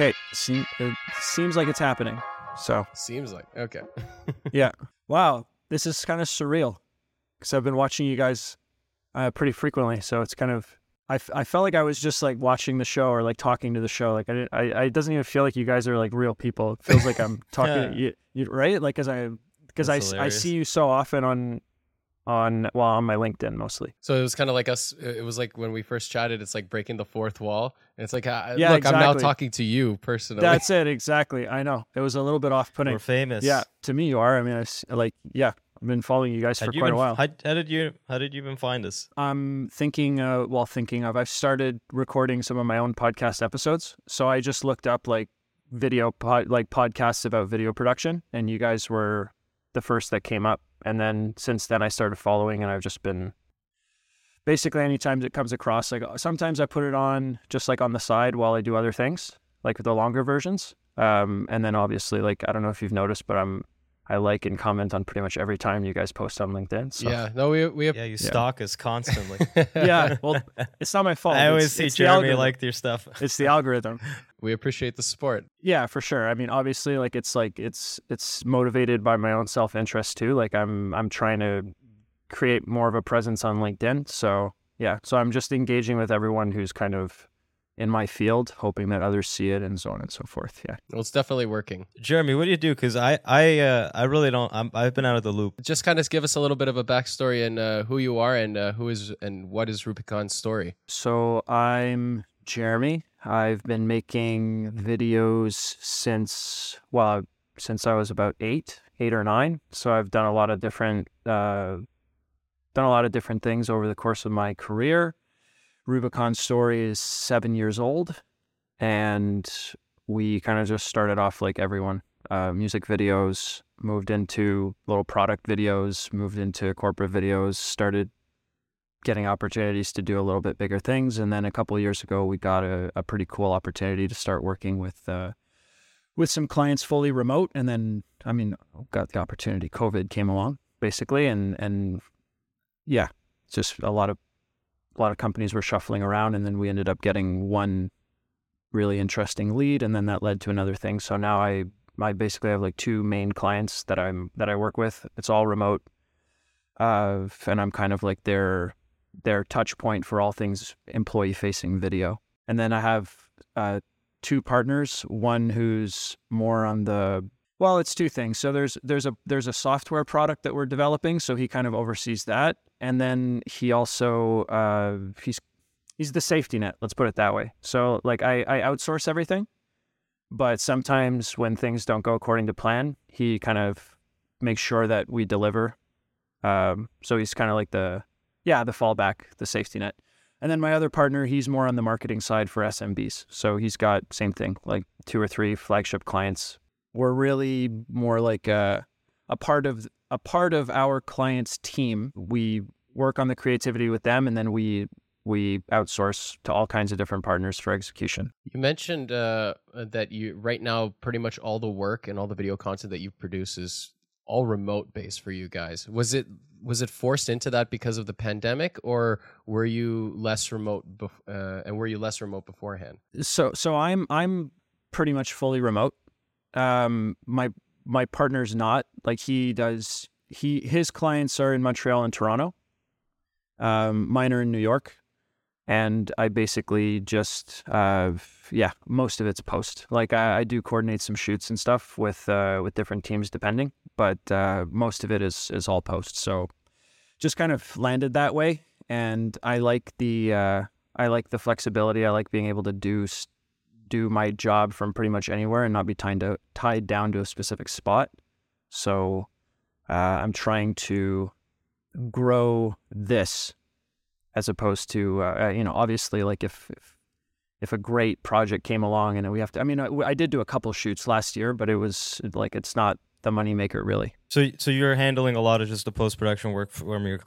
Okay, it seems like it's happening. So seems like, okay. Yeah. Wow, this is kind of surreal because I've been watching you guys pretty frequently. So it's kind of, I felt like I was just like watching the show or like talking to the show. Like it doesn't even feel like you guys are like real people. It feels like I'm talking to you, right? Like because I see you so often on my LinkedIn mostly. So it was kind of like us. It was like when we first chatted, it's like breaking the fourth wall. And it's like, look, exactly. I'm now talking to you personally. That's it. Exactly. I know. It was a little bit off-putting. We're famous. Yeah. To me, you are. I mean, I've been following you guys for quite a while. How did you even find us? I'm thinking of, I've started recording some of my own podcast episodes. So I just looked up like podcasts about video production, and you guys were the first that came up. And then since then I started following, and I've just been basically anytime it comes across, like sometimes I put it on just like on the side while I do other things, like the longer versions. And then obviously, like, I don't know if you've noticed, but I like and comment on pretty much every time you guys post on LinkedIn. So. Yeah, no, we stalk us constantly. Yeah, well, it's not my fault. I always see Jeremy liked your stuff. It's the algorithm. We appreciate the support. Yeah, for sure. I mean, obviously, it's motivated by my own self interest too. Like I'm trying to create more of a presence on LinkedIn. So yeah, so I'm just engaging with everyone who's kind of in my field, hoping that others see it, and so on and so forth. Yeah, well, it's definitely working. Jeremy, what do you do? Because I really don't. I've been out of the loop. Just kind of give us a little bit of a backstory and who you are and what is Rubicon's story. So I'm Jeremy. I've been making videos since I was about eight or nine. So I've done a lot of different things over the course of my career. Rubicon Story is 7 years old, and we kind of just started off like everyone. Music videos, moved into little product videos, moved into corporate videos, started getting opportunities to do a little bit bigger things. And then a couple of years ago, we got a pretty cool opportunity to start working with some clients fully remote. And then, I mean, got the opportunity. COVID came along, basically, and yeah, just a lot of companies were shuffling around, and then we ended up getting one really interesting lead, and then that led to another thing. So now I basically have like two main clients that I work with. It's all remote, and I'm kind of like their touch point for all things employee-facing video. And then I have two partners, one who's more on the... Well, it's two things. So there's a software product that we're developing, so he kind of oversees that, and then he also he's the safety net. Let's put it that way. So like I outsource everything, but sometimes when things don't go according to plan, he kind of makes sure that we deliver. So he's kind of like the fallback, the safety net. And then my other partner, he's more on the marketing side for SMBs. So he's got same thing, like two or three flagship clients. We're really more like a part of our client's team. We work on the creativity with them, and then we outsource to all kinds of different partners for execution. You mentioned that you right now pretty much all the work and all the video content that you produce is all remote based for you guys. Was it forced into that because of the pandemic, or were you less remote beforehand? So I'm pretty much fully remote. My partner's not, like his clients are in Montreal and Toronto, mine are in New York, and I basically just, most of it's post. Like I do coordinate some shoots and stuff with different teams depending, but, most of it is all post. So just kind of landed that way. And I like the flexibility. I like being able to do my job from pretty much anywhere and not be tied down to a specific spot. So I'm trying to grow this as opposed to, obviously, like if a great project came along and we have to, I did do a couple shoots last year, but it was like, it's not the money maker really. So you're handling a lot of just the post-production work from your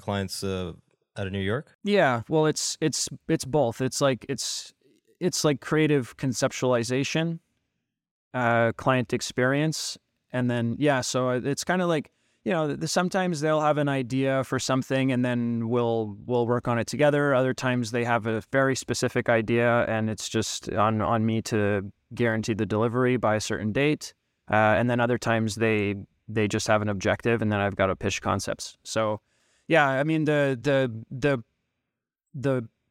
clients out of New York? Yeah. Well, it's both. It's like creative conceptualization, client experience, and then, so it's kind of like you know, sometimes they'll have an idea for something and then we'll work on it together. Other times they have a very specific idea and it's just on me to guarantee the delivery by a certain date. And then other times they just have an objective and then I've got to pitch concepts. So yeah, I mean, the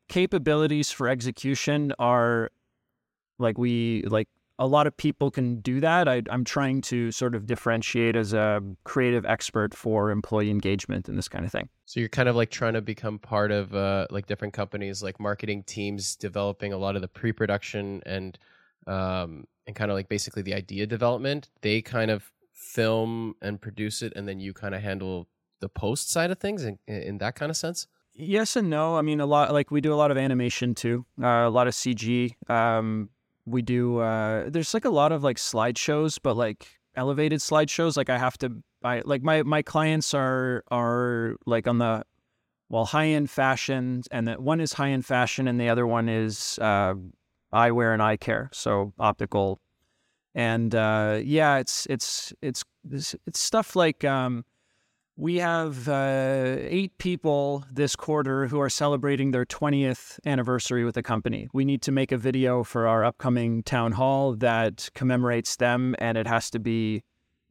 capabilities for execution are like a lot of people can do that. I'm trying to sort of differentiate as a creative expert for employee engagement and this kind of thing. So you're kind of like trying to become part of like different companies, like marketing teams, developing a lot of the pre-production and kind of like basically the idea development. They kind of film and produce it, and then you kind of handle the post side of things in that kind of sense. Yes and no. I mean, a lot, like we do a lot of animation too, a lot of CG. We do, there's like a lot of like slideshows, but like elevated slideshows. Like I have to buy, like my clients are like on the, well, high-end fashion, and that one is high-end fashion and the other one is eyewear and eye care. So optical. And yeah, it's stuff like, we have 8 people this quarter who are celebrating their 20th anniversary with the company. We need to make a video for our upcoming town hall that commemorates them, and it has to be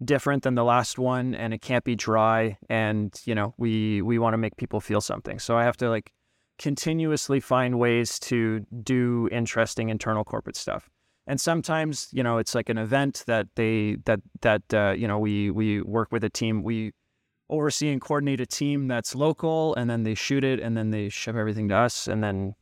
different than the last one, and it can't be dry, and you know, we want to make people feel something. So I have to like continuously find ways to do interesting internal corporate stuff. And sometimes, you know, it's like an event that you know, we work with a team, we oversee and coordinate a team that's local, and then they shoot it, and then they ship everything to us, and then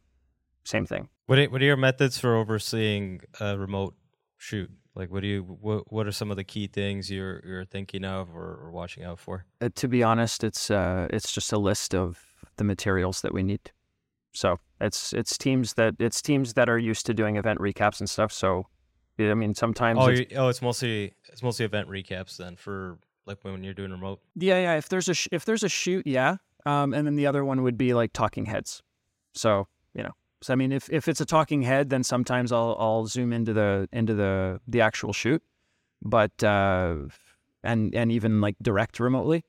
same thing. What are your methods for overseeing a remote shoot? Like, what are some of the key things you're thinking of or watching out for? To be honest, it's just a list of the materials that we need. So it's teams that are used to doing event recaps and stuff. So, I mean, sometimes it's mostly event recaps then for. Like when you're doing remote? Yeah. If there's a shoot, yeah. And then the other one would be like talking heads. So, you know, so I mean, if it's a talking head, then sometimes I'll zoom into the actual shoot, but, and even like direct remotely,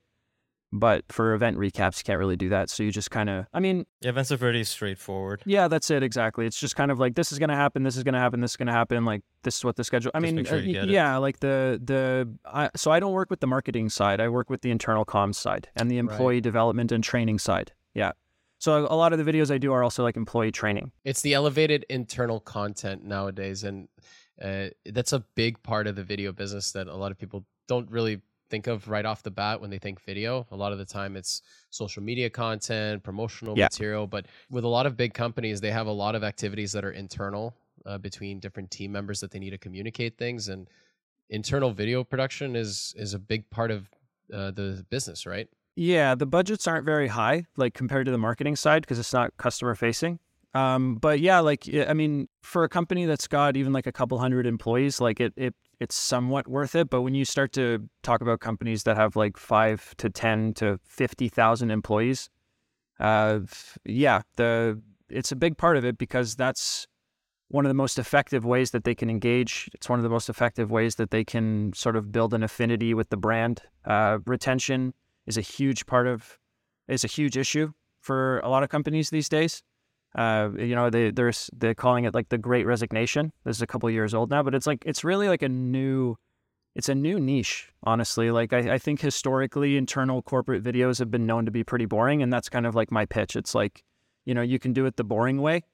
but for event recaps, you can't really do that. So you just kind of, I mean. Yeah, events are pretty straightforward. Yeah, that's it. Exactly. It's just kind of like, this is going to happen. This is going to happen. This is going to happen. Like, this is what the schedule. I just mean, sure yeah, it. Like so I don't work with the marketing side. I work with the internal comms side and the employee development and training side. Yeah. So a lot of the videos I do are also like employee training. It's the elevated internal content nowadays. And that's a big part of the video business that a lot of people don't really think of right off the bat when they think video. A lot of the time it's social media content, promotional material, but with a lot of big companies, they have a lot of activities that are internal between different team members that they need to communicate things, and internal video production is a big part of the business, right? Yeah, the budgets aren't very high, like compared to the marketing side, because it's not customer facing. But yeah, like, I mean, for a company that's got even like a couple hundred employees, like it's somewhat worth it. But when you start to talk about companies that have like 5 to 10 to 50,000 employees, it's a big part of it, because that's one of the most effective ways that they can engage. It's one of the most effective ways that they can sort of build an affinity with the brand. Retention is a huge issue for a lot of companies these days. You know, they're calling it like the Great Resignation. This is a couple of years old now, but it's like, it's really like a new niche, honestly. Like I think historically internal corporate videos have been known to be pretty boring, and that's kind of like my pitch. It's like, you know, you can do it the boring way,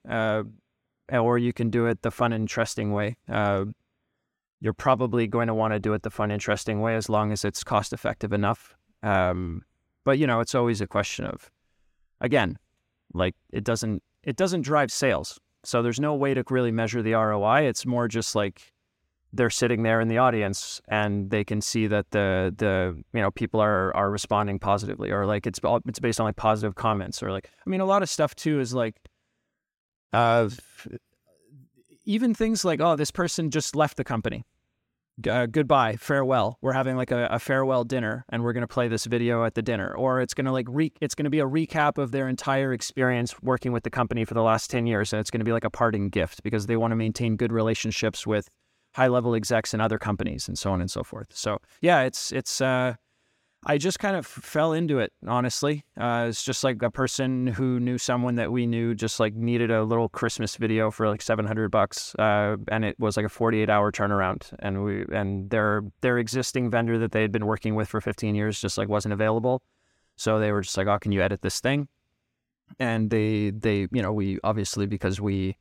or you can do it the fun, interesting way. You're probably going to want to do it the fun, interesting way, as long as it's cost effective enough. But you know, it's always a question of, again, like it doesn't drive sales. So there's no way to really measure the ROI. It's more just like they're sitting there in the audience and they can see that the you know, people are responding positively, or like it's based on like positive comments, or like, I mean, a lot of stuff too is like even things like, oh, this person just left the company. Goodbye, farewell. We're having like a farewell dinner, and we're gonna play this video at the dinner, or it's gonna like it's gonna be a recap of their entire experience working with the company for the last 10 years, and it's gonna be like a parting gift, because they want to maintain good relationships with high level execs in other companies, and so on and so forth. So yeah, it's I just kind of fell into it, honestly. It's just like a person who knew someone that we knew just like needed a little Christmas video for like $700, and it was like a 48-hour turnaround. And their existing vendor that they had been working with for 15 years just like wasn't available, so they were just like, "Oh, can you edit this thing?" And they you know, we obviously, because we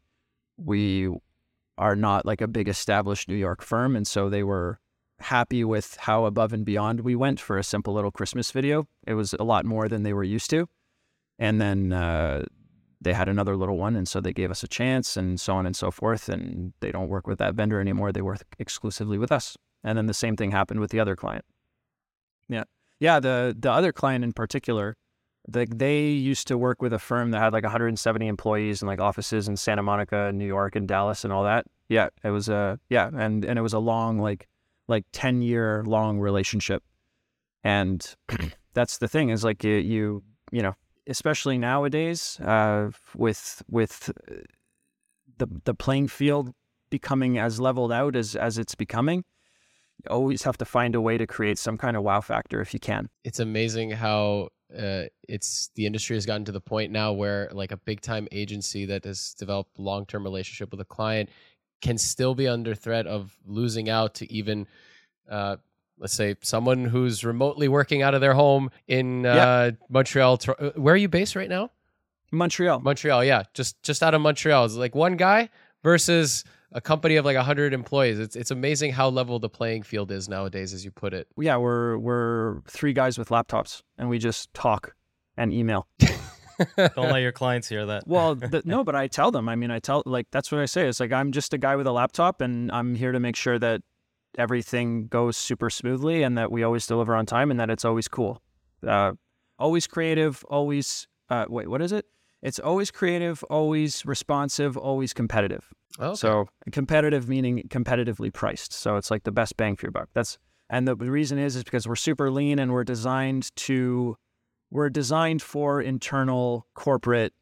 are not like a big established New York firm, and so they were happy with how above and beyond we went for a simple little Christmas video. It was a lot more than they were used to. And then they had another little one, and so they gave us a chance, and so on and so forth. And they don't work with that vendor anymore. They work exclusively with us. And then the same thing happened with the other client. Yeah, the other client in particular, they used to work with a firm that had like 170 employees and like offices in Santa Monica, New York, and Dallas, and all that. Yeah, it was and it was a long like 10-year long relationship. And that's the thing, is like you know, especially nowadays with the playing field becoming as leveled out as it's becoming, you always have to find a way to create some kind of wow factor if you can. It's amazing how the industry has gotten to the point now where like a big time agency that has developed long-term relationship with a client can still be under threat of losing out to even, let's say, someone who's remotely working out of their home in Montreal. Where are you based right now? Montreal, yeah. Just out of Montreal. It's like one guy versus a company of like 100 employees. It's amazing how level the playing field is nowadays, as you put it. Yeah, we're three guys with laptops, and we just talk and email. Don't let your clients hear that. Well, no, but I tell them. I mean, like, that's what I say. It's like, I'm just a guy with a laptop, and I'm here to make sure that everything goes super smoothly, and that we always deliver on time, and that it's always cool. Always creative, always, what is it? It's always creative, always responsive, always competitive. Okay. So competitive meaning competitively priced. So it's like the best bang for your buck. And the reason is because we're super lean, and we're designed for internal corporate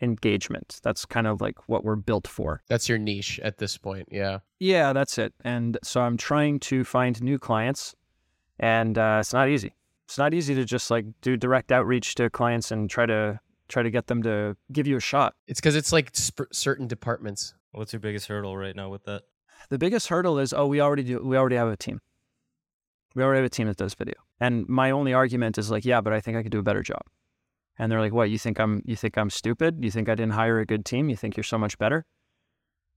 engagement. That's kind of like what we're built for. That's your niche at this point, yeah. Yeah, that's it. And so I'm trying to find new clients, and it's not easy. It's not easy to just like do direct outreach to clients and try to get them to give you a shot. It's because it's like certain departments. What's your biggest hurdle right now with that? The biggest hurdle is, we already have a team. We already have a team that does video. And my only argument is like, yeah, but I think I could do a better job. And they're like, what, you think I'm stupid? You think I didn't hire a good team? You think you're so much better?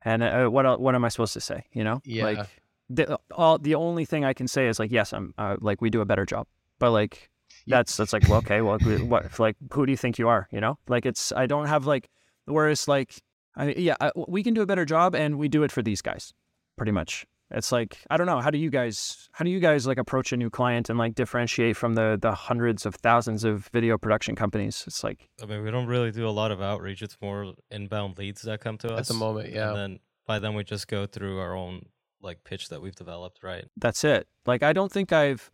And what am I supposed to say, you know? Yeah. Like the only thing I can say is like, yes, I'm like, we do a better job. But like that's like, well, okay, well, what, like, who do you think you are, you know? Like, I don't have like, whereas like, we can do a better job, and we do it for these guys pretty much. It's like, I don't know, how do you guys like approach a new client and like differentiate from the hundreds of thousands of video production companies? It's like, I mean, we don't really do a lot of outreach. It's more inbound leads that come to us. At the moment, yeah. And then by then we just go through our own like pitch that we've developed, right? That's it. Like, I can't think of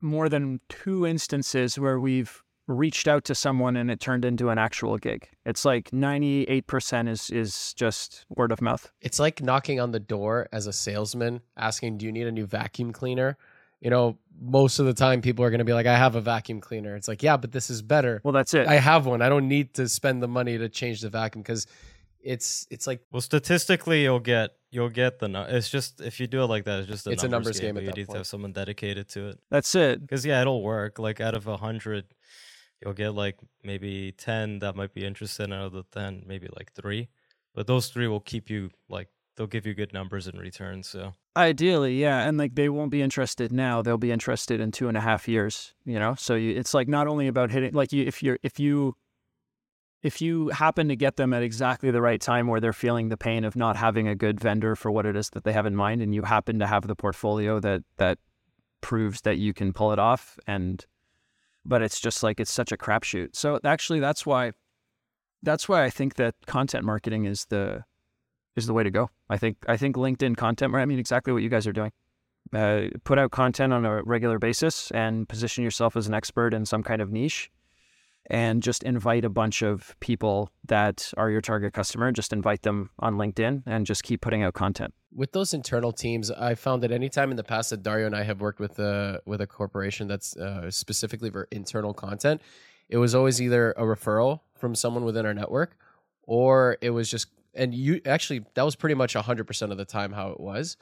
more than two instances where we've reached out to someone and it turned into an actual gig. It's like 98% is just word of mouth. It's like knocking on the door as a salesman, asking, do you need a new vacuum cleaner? You know, most of the time people are going to be like, I have a vacuum cleaner. It's like, yeah, but this is better. Well, that's it. I have one. I don't need to spend the money to change the vacuum, because it's like, well, statistically you'll get the number. It's just, if you do it like that, it's just a numbers game. You need to have someone dedicated to it. That's it. Because yeah, it'll work. Like, out of 100, you'll get like maybe 10 that might be interested, and out of the 10, maybe like 3. But those 3 will keep you, like, they'll give you good numbers in return. So ideally, yeah. And like, they won't be interested now. They'll be interested in 2.5 years, you know? So it's like not only about hitting, like, if you happen to get them at exactly the right time where they're feeling the pain of not having a good vendor for what it is that they have in mind, and you happen to have the portfolio that proves that you can pull it off, but it's just like, it's such a crapshoot. So actually, that's why I think that content marketing is the way to go. I think LinkedIn content, I mean, exactly what you guys are doing. Put out content on a regular basis and position yourself as an expert in some kind of niche. and just invite a bunch of people that are your target customer, just invite them on LinkedIn and just keep putting out content. With those internal teams, I found that anytime in the past that Dario and I have worked with a corporation that's specifically for internal content, it was always either a referral from someone within our network, or it was just, and you actually, that was pretty much 100% of the time how it was.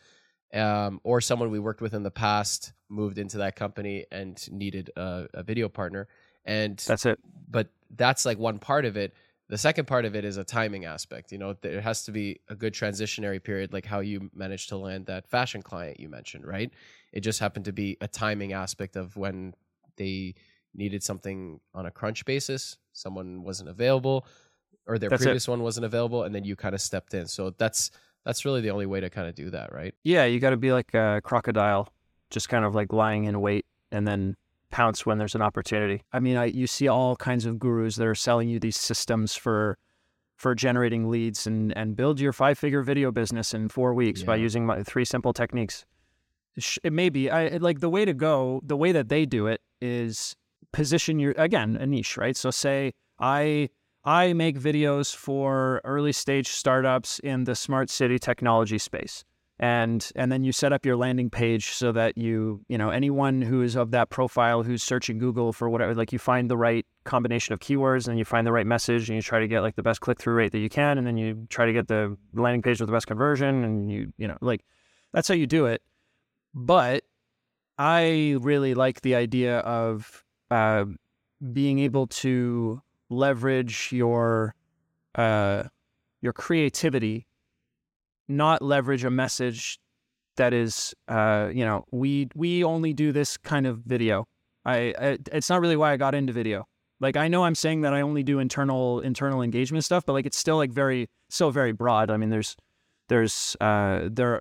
Or someone we worked with in the past moved into that company and needed a video partner. And that's it. But that's like one part of it. The second part of it is a timing aspect. You know, there has to be a good transitionary period, like how you managed to land that fashion client you mentioned, right? It just happened to be a timing aspect of when they needed something on a crunch basis, someone wasn't available, or their previous one wasn't available, and then you kind of stepped in. So that's really the only way to kind of do that, right? Yeah, you got to be like a crocodile, just kind of like lying in wait and then pounce when there's an opportunity. I mean, you see all kinds of gurus that are selling you these systems for generating leads and build your 5-figure video business in 4 weeks by using my 3 simple techniques. It may be, like the way to go, the way that they do it is position your, again, a niche, right? So say I make videos for early stage startups in the smart city technology space. And then you set up your landing page so that you know, anyone who is of that profile who's searching Google for whatever, like you find the right combination of keywords and you find the right message and you try to get like the best click-through rate that you can. And then you try to get the landing page with the best conversion and you know, like that's how you do it. But I really like the idea of being able to leverage your creativity, not leverage a message that is, we only do this kind of video. It's not really why I got into video. Like, I know I'm saying that I only do internal engagement stuff, but like, it's still like very broad. I mean, there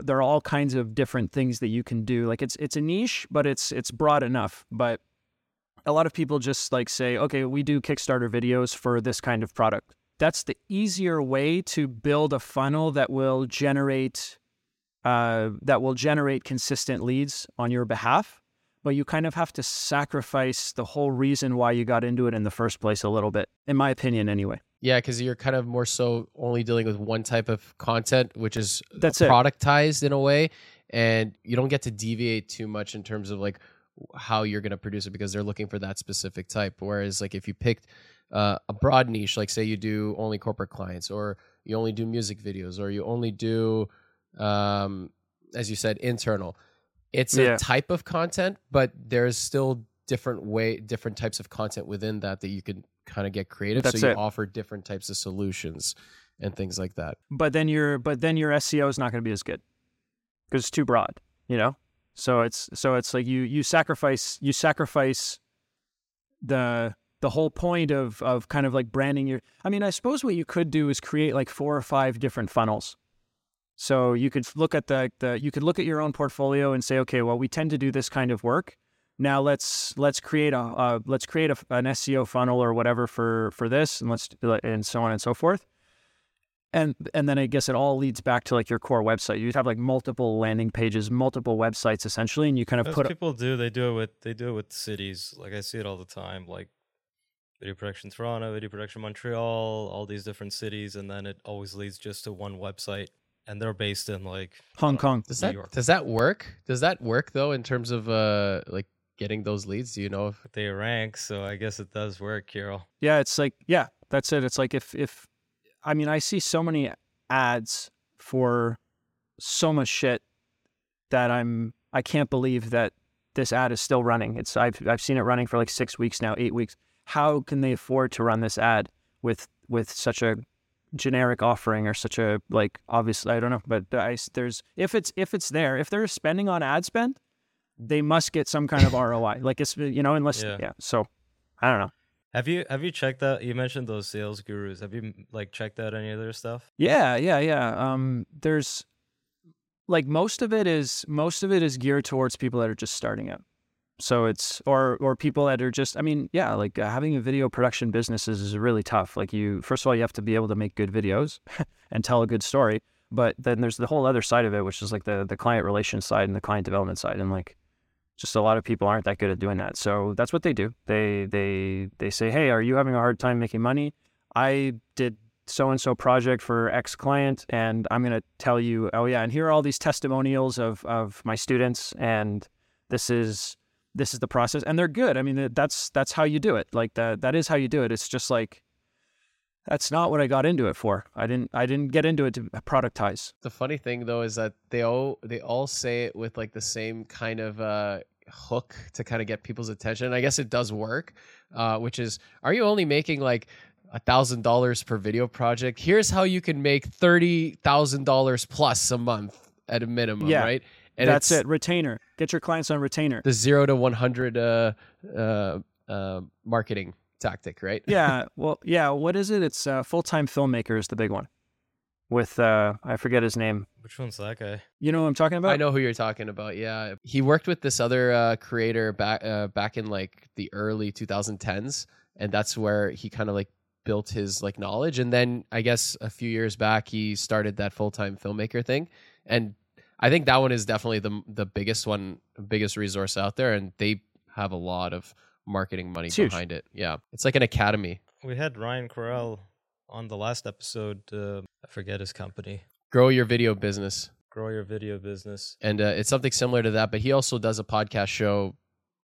are all kinds of different things that you can do. Like it's a niche, but it's broad enough. But a lot of people just like say, okay, we do Kickstarter videos for this kind of product. That's the easier way to build a funnel that will generate consistent leads on your behalf. But you kind of have to sacrifice the whole reason why you got into it in the first place a little bit, in my opinion, anyway. Yeah, because you're kind of more so only dealing with one type of content, which is productized in a way, and you don't get to deviate too much in terms of like how you're going to produce it because they're looking for that specific type. Whereas like if you picked a broad niche, like say you do only corporate clients or you only do music videos or you only do, as you said, internal, it's a type of content, but there's still different types of content within that you can kind of get creative. That's so you offer different types of solutions and things like that. But then your SEO is not going to be as good because it's too broad, you know? So it's like you sacrifice the whole point of kind of like branding your. I mean, I suppose what you could do is create like 4 or 5 different funnels. So you could look at you could look at your own portfolio and say, okay, well, we tend to do this kind of work. Now let's create an SEO funnel or whatever for this, and and so on and so forth. And then I guess it all leads back to like your core website. You'd have like multiple landing pages, multiple websites essentially, and you kind of They do it with cities. Like I see it all the time. Like video production Toronto, video production Montreal, all these different cities, and then it always leads just to one website. And they're based in like Hong Kong. New York. Does that work? Does that work though in terms of like getting those leads? Do you know if they rank? So I guess it does work, Carol. Yeah, it's like that's it. It's like if. I mean, I see so many ads for so much shit that I can't believe that this ad is still running. I've seen it running for like 6 weeks now, 8 weeks. How can they afford to run this ad with such a generic offering or such a, like, obviously, I don't know, but if they're spending on ad spend, they must get some kind of ROI. Like it's, you know, unless, so I don't know. Have you checked out? You mentioned those sales gurus. Have you like checked out any of their stuff? Yeah. There's like most of it is geared towards people that are just starting out. So it's or people that are just. I mean, yeah, like having a video production business is really tough. Like first of all, you have to be able to make good videos and tell a good story. But then there's the whole other side of it, which is like the client relations side and the client development side, and like. Just a lot of people aren't that good at doing that. So that's what they do. They say, hey, are you having a hard time making money? I did so-and-so project for X client, and I'm going to tell you, oh yeah, and here are all these testimonials of my students, and this is the process. And they're good. I mean, that's how you do it. Like that is how you do it. It's just like, that's not what I got into it for. I didn't get into it to productize. The funny thing though is that they all say it with like the same kind of hook to kind of get people's attention. And I guess it does work, which is, are you only making like $1,000 per video project? Here's how you can make $30,000 plus a month at a minimum, yeah, right? And that's it. Retainer. Get your clients on retainer. The 0 to 100 marketing tactic, right? Yeah. Well, yeah. What is it? It's Full-Time Filmmaker is the big one with, I forget his name. Which one's that guy? You know who I'm talking about? I know who you're talking about. Yeah. He worked with this other creator back in like the early 2010s. And that's where he kind of like built his like knowledge. And then I guess a few years back, he started that Full-Time Filmmaker thing. And I think that one is definitely the biggest resource out there. And they have a lot of marketing money behind it. Yeah. It's like an academy. We had Ryan Correll on the last episode. I forget his company. Grow Your Video Business. And it's something similar to that, but he also does a podcast show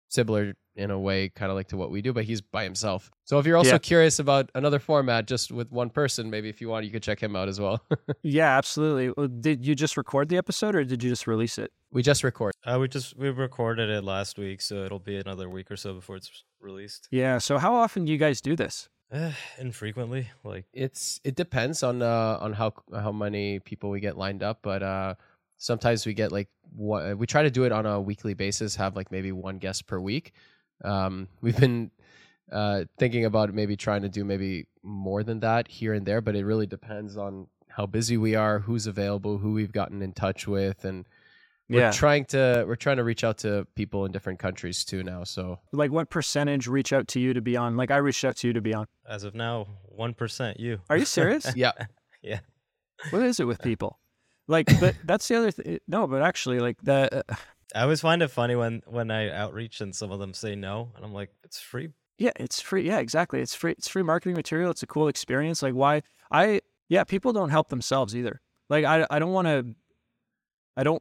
similar in a way, kind of like to what we do, but he's by himself. So if you're also curious about another format, just with one person, maybe if you want, you could check him out as well. Yeah, absolutely. Did you just record the episode or did you just release it? We just record. We recorded it last week, so it'll be another week or so before it's released. Yeah. So how often do you guys do this? Infrequently. Like it depends on how many people we get lined up, but sometimes we get like we try to do it on a weekly basis. Have like maybe one guest per week. We've been thinking about maybe trying to do maybe more than that here and there, but it really depends on how busy we are, who's available, who we've gotten in touch with, and we're trying to reach out to people in different countries too now. So like, what percentage reach out to you to be on? Like I reached out to you to be on. As of now, 1%. You are you serious? Yeah. Yeah. What is it with people? Like, but that's the other thing. No, but actually, like the. I always find it funny when I outreach and some of them say no, and I'm like, it's free. Yeah, it's free. Yeah, exactly. It's free. It's free marketing material. It's a cool experience. Like why people don't help themselves either. Like I don't want to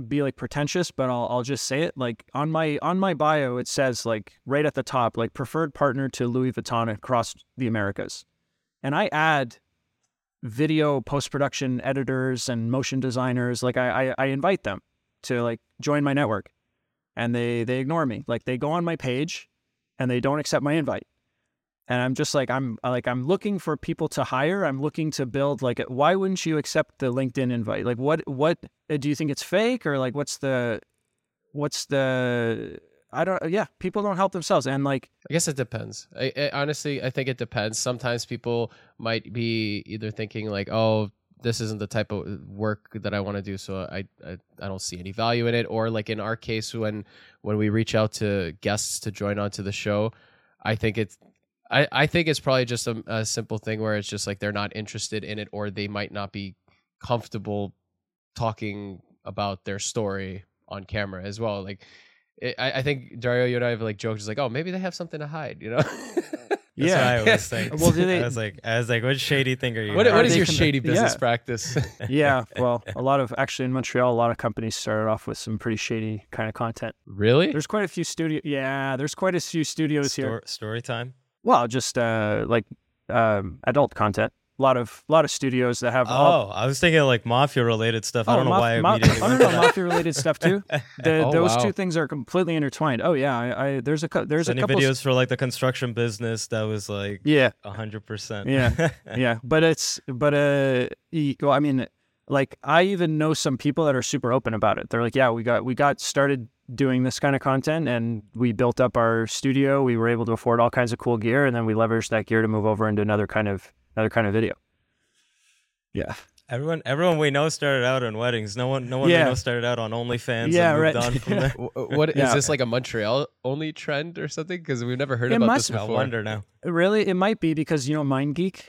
be like pretentious, but I'll just say it. Like on my bio, it says like right at the top, like preferred partner to Louis Vuitton across the Americas. And I add video post-production editors and motion designers. Like I invite them to like join my network, and they ignore me. Like they go on my page and they don't accept my invite. And I'm just like, I'm looking for people to hire. I'm looking to build like, why wouldn't you accept the LinkedIn invite? Like what do you think, it's fake? Or like, people don't help themselves. And like, I guess it depends. Honestly, I think it depends. Sometimes people might be either thinking like, oh, this isn't the type of work that I want to do, so I don't see any value in it. Or like in our case, when we reach out to guests to join onto the show, I think it's probably just a simple thing where it's just like they're not interested in it, or they might not be comfortable talking about their story on camera as well. Like I think Dario, you and I have like joked, just like, oh, maybe they have something to hide, you know? That's what I always think. Well, I was like, what shady thing are you? What is your shady business practice? Yeah, well, in Montreal, a lot of companies started off with some pretty shady kind of content. Really? There's quite a few studios. Yeah, there's quite a few studios here. Story time? Well, just adult content. A lot of studios that have. I was thinking like mafia related stuff. I don't know why. I don't know, mafia related stuff too. Those two things are completely intertwined. Oh yeah, there's a couple videos for like the construction business that was like 100%. Yeah, yeah, but I mean, like I even know some people that are super open about it. They're like, yeah, we got started doing this kind of content, and we built up our studio. We were able to afford all kinds of cool gear, and then we leveraged that gear to move over into another kind of video. Yeah. Everyone we know started out on weddings. No one we know started out on OnlyFans and moved on from there. What is this like a Montreal only trend or something? Because we've never heard about this before. I wonder now. Really? It might be because, you know, MindGeek.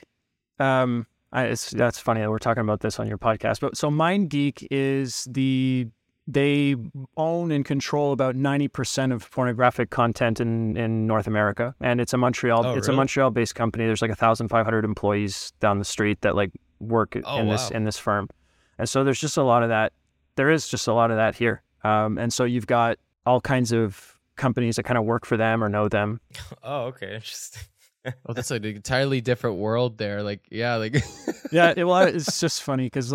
That's funny that we're talking about this on your podcast. But so MindGeek is the They own and control about 90% of pornographic content in North America, and it's a Montreal-based company. There's like 1,500 employees down the street that like work in this firm, and so there's just a lot of that. There is just a lot of that here, and so you've got all kinds of companies that kind of work for them or know them. Oh, okay, interesting. Well, that's an entirely different world there. It's just funny because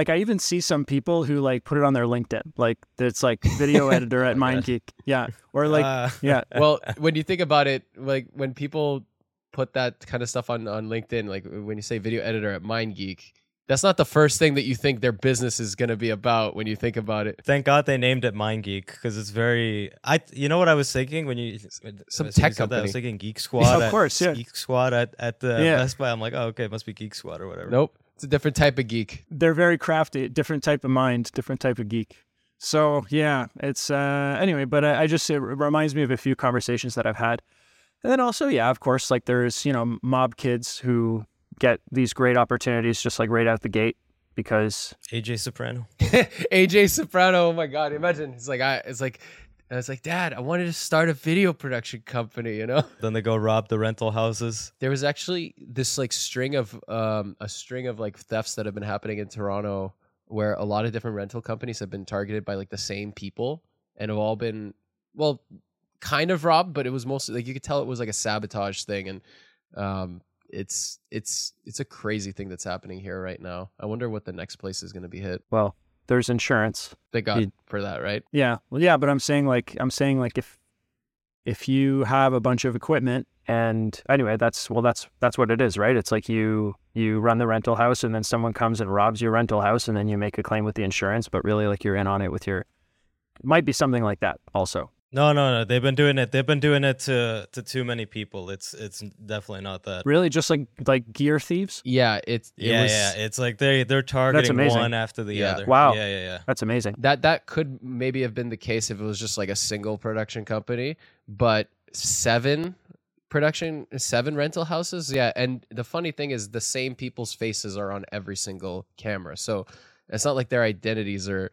like I even see some people who like put it on their LinkedIn, like it's like video editor at MindGeek. Yeah. Or like, yeah. Well, when you think about it, like when people put that kind of stuff on LinkedIn, like when you say video editor at MindGeek, that's not the first thing that you think their business is going to be about when you think about it. Thank God they named it MindGeek because it's very... You know what I was thinking when you... Some tech company. I was thinking Geek Squad. Of course, yeah. Geek Squad at Best Buy. I'm like, oh, okay, it must be Geek Squad or whatever. Nope. It's a different type of geek. They're very crafty. Different type of mind. Different type of geek. So, yeah. It's... anyway, but it reminds me of a few conversations that I've had. And then also, yeah, of course, like there's, mob kids who... get these great opportunities just like right out the gate because AJ Soprano. Oh my God. Imagine it's like, Dad, I wanted to start a video production company, Then they go rob the rental houses. There was actually this like string of like thefts that have been happening in Toronto where a lot of different rental companies have been targeted by like the same people and have all been, well, kind of robbed, but it was mostly like, you could tell it was like a sabotage thing. And, it's a crazy thing that's happening here right now. I wonder what the next place is going to be hit. Well, there's insurance. Thank God for that, right? Yeah. Well, yeah, but I'm saying like if you have a bunch of equipment and anyway, that's what it is, right? It's like you run the rental house and then someone comes and robs your rental house and then you make a claim with the insurance, but really like you're in on it with it might be something like that also. No. They've been doing it to too many people. It's definitely not that. Really, just like gear thieves. Yeah, It's like they're targeting one after the other. Wow. Yeah. That's amazing. That could maybe have been the case if it was just like a single production company, but seven rental houses. Yeah, and the funny thing is the same people's faces are on every single camera, so it's not like their identities are